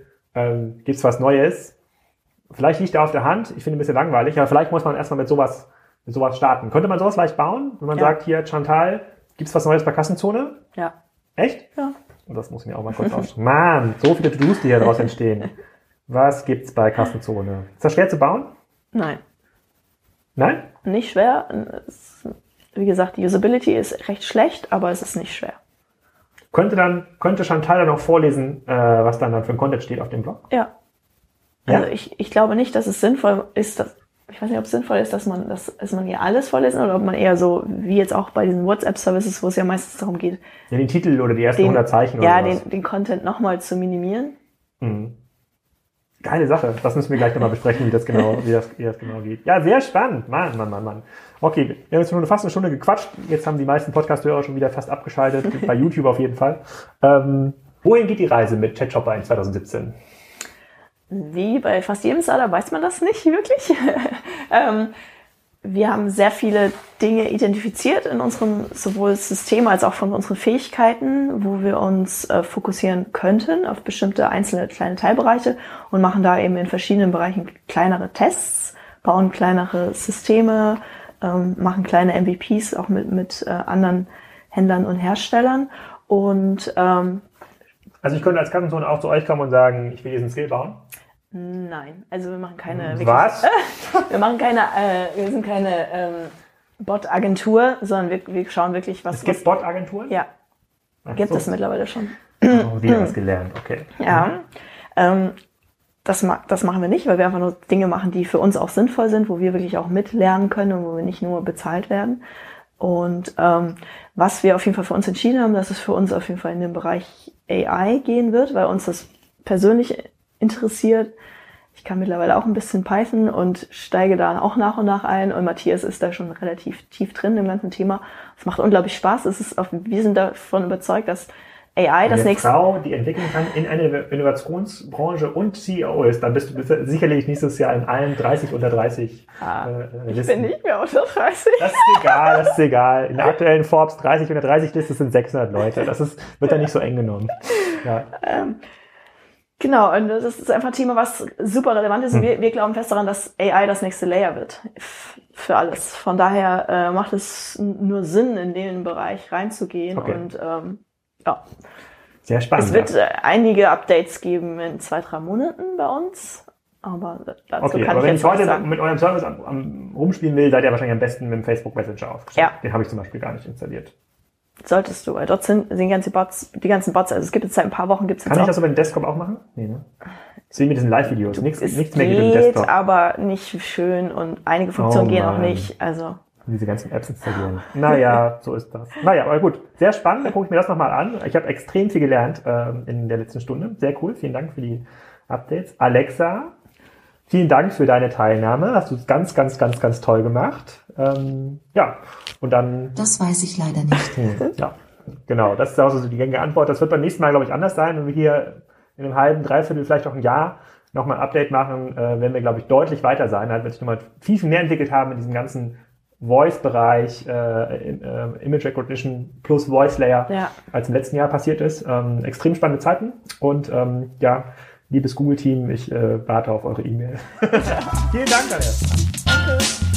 gibt's was Neues. Vielleicht liegt er auf der Hand. Ich finde ein bisschen langweilig, aber vielleicht muss man erstmal mit sowas starten. Könnte man sowas leicht bauen? Wenn man sagt, hier, Chantal, gibt's was Neues bei Kassenzone? Ja. Echt? Ja. Und das muss ich mir auch mal kurz aufschreiben. Mann, so viele To-Dos, die hier daraus entstehen. Was gibt's bei Kassenzone? Ist das schwer zu bauen? Nein. Nein? Nicht schwer. Wie gesagt, die Usability ist recht schlecht, aber es ist nicht schwer. Könnte Chantal dann noch vorlesen, was dann für ein Content steht auf dem Blog? Ja. Also ich glaube nicht, dass es sinnvoll ist, ich weiß nicht, ob es sinnvoll ist, dass man hier alles vorlesen oder ob man eher so, wie jetzt auch bei diesen WhatsApp-Services, wo es ja meistens darum geht. Ja, den Titel oder die ersten 100 Zeichen oder was. Ja, den Content nochmal zu minimieren. Mhm. Geile Sache. Das müssen wir gleich nochmal besprechen, wie das genau geht. Ja, sehr spannend. Mann. Okay, wir haben jetzt schon fast eine Stunde gequatscht. Jetzt haben die meisten Podcast-Hörer schon wieder fast abgeschaltet. Bei YouTube auf jeden Fall. Wohin geht die Reise mit ChatShopper in 2017? Wie bei fast jedem Startup weiß man das nicht wirklich. Wir haben sehr viele Dinge identifiziert in unserem sowohl System als auch von unseren Fähigkeiten, wo wir uns fokussieren könnten auf bestimmte einzelne kleine Teilbereiche und machen da eben in verschiedenen Bereichen kleinere Tests, bauen kleinere Systeme, machen kleine MVPs auch mit anderen Händlern und Herstellern und also ich könnte als Kassenzone auch zu euch kommen und sagen, ich will diesen Skill bauen? Nein, also wir machen keine... Was? Wir sind keine Bot-Agentur, sondern wir schauen wirklich, was... Es gibt Bot-Agenturen? Ja, gibt es mittlerweile schon. Oh, wir haben es gelernt, okay. Ja, das machen wir nicht, weil wir einfach nur Dinge machen, die für uns auch sinnvoll sind, wo wir wirklich auch mitlernen können und wo wir nicht nur bezahlt werden. Und was wir auf jeden Fall für uns entschieden haben, dass es für uns auf jeden Fall in den Bereich AI gehen wird, weil uns das persönlich interessiert. Ich kann mittlerweile auch ein bisschen Python und steige da auch nach und nach ein. Und Matthias ist da schon relativ tief drin im ganzen Thema. Es macht unglaublich Spaß. Wir sind davon überzeugt, dass AI das nächste... Eine Frau, die entwickeln kann in einer Innovationsbranche und CEO ist, dann bist du sicherlich nächstes Jahr in allen 30 unter 30 Listen. Ich bin nicht mehr unter 30. Das ist egal. In der aktuellen Forbes 30 unter 30 Liste sind 600 Leute. Das wird dann nicht so eng genommen. Ja. Genau, und das ist einfach ein Thema, was super relevant ist. Und wir glauben fest daran, dass AI das nächste Layer wird für alles. Von daher macht es nur Sinn, in den Bereich reinzugehen. Okay. Und ja. Sehr spannend. Es wird einige Updates geben in 2-3 Monaten bei uns. Aber dazu okay, kann aber ich wenn jetzt ich heute sagen. Mit eurem Service rumspielen will, seid ihr wahrscheinlich am besten mit dem Facebook Messenger aufgestellt. Ja. Den habe ich zum Beispiel gar nicht installiert. Solltest du, weil dort sind die ganzen Bots, also es gibt jetzt seit ein paar Wochen gibt's jetzt Kann ich das über den Desktop auch machen? Nee, ne? Das mit diesen Live-Videos, nichts mehr geht über den Desktop. Aber nicht schön und einige Funktionen gehen auch nicht, also. Diese ganzen Apps installieren. Naja, so ist das. Naja, aber gut, sehr spannend, dann gucke ich mir das nochmal an. Ich habe extrem viel gelernt in der letzten Stunde, sehr cool, vielen Dank für die Updates. Alexa, vielen Dank für deine Teilnahme, hast du ganz, ganz, ganz, ganz toll gemacht. Ja, und dann... Das weiß ich leider nicht. Ja, genau, das ist auch so die gängige Antwort. Das wird beim nächsten Mal, glaube ich, anders sein, wenn wir hier in einem halben, dreiviertel, vielleicht auch ein Jahr nochmal ein Update machen, werden wir, glaube ich, deutlich weiter sein, als wir uns nochmal viel, viel mehr entwickelt haben in diesem ganzen Voice-Bereich, Image Recognition plus Voice-Layer, ja, als im letzten Jahr passiert ist. Extrem spannende Zeiten und ja, liebes Google-Team, ich warte auf eure E-Mail. Vielen Dank, Alex. Danke.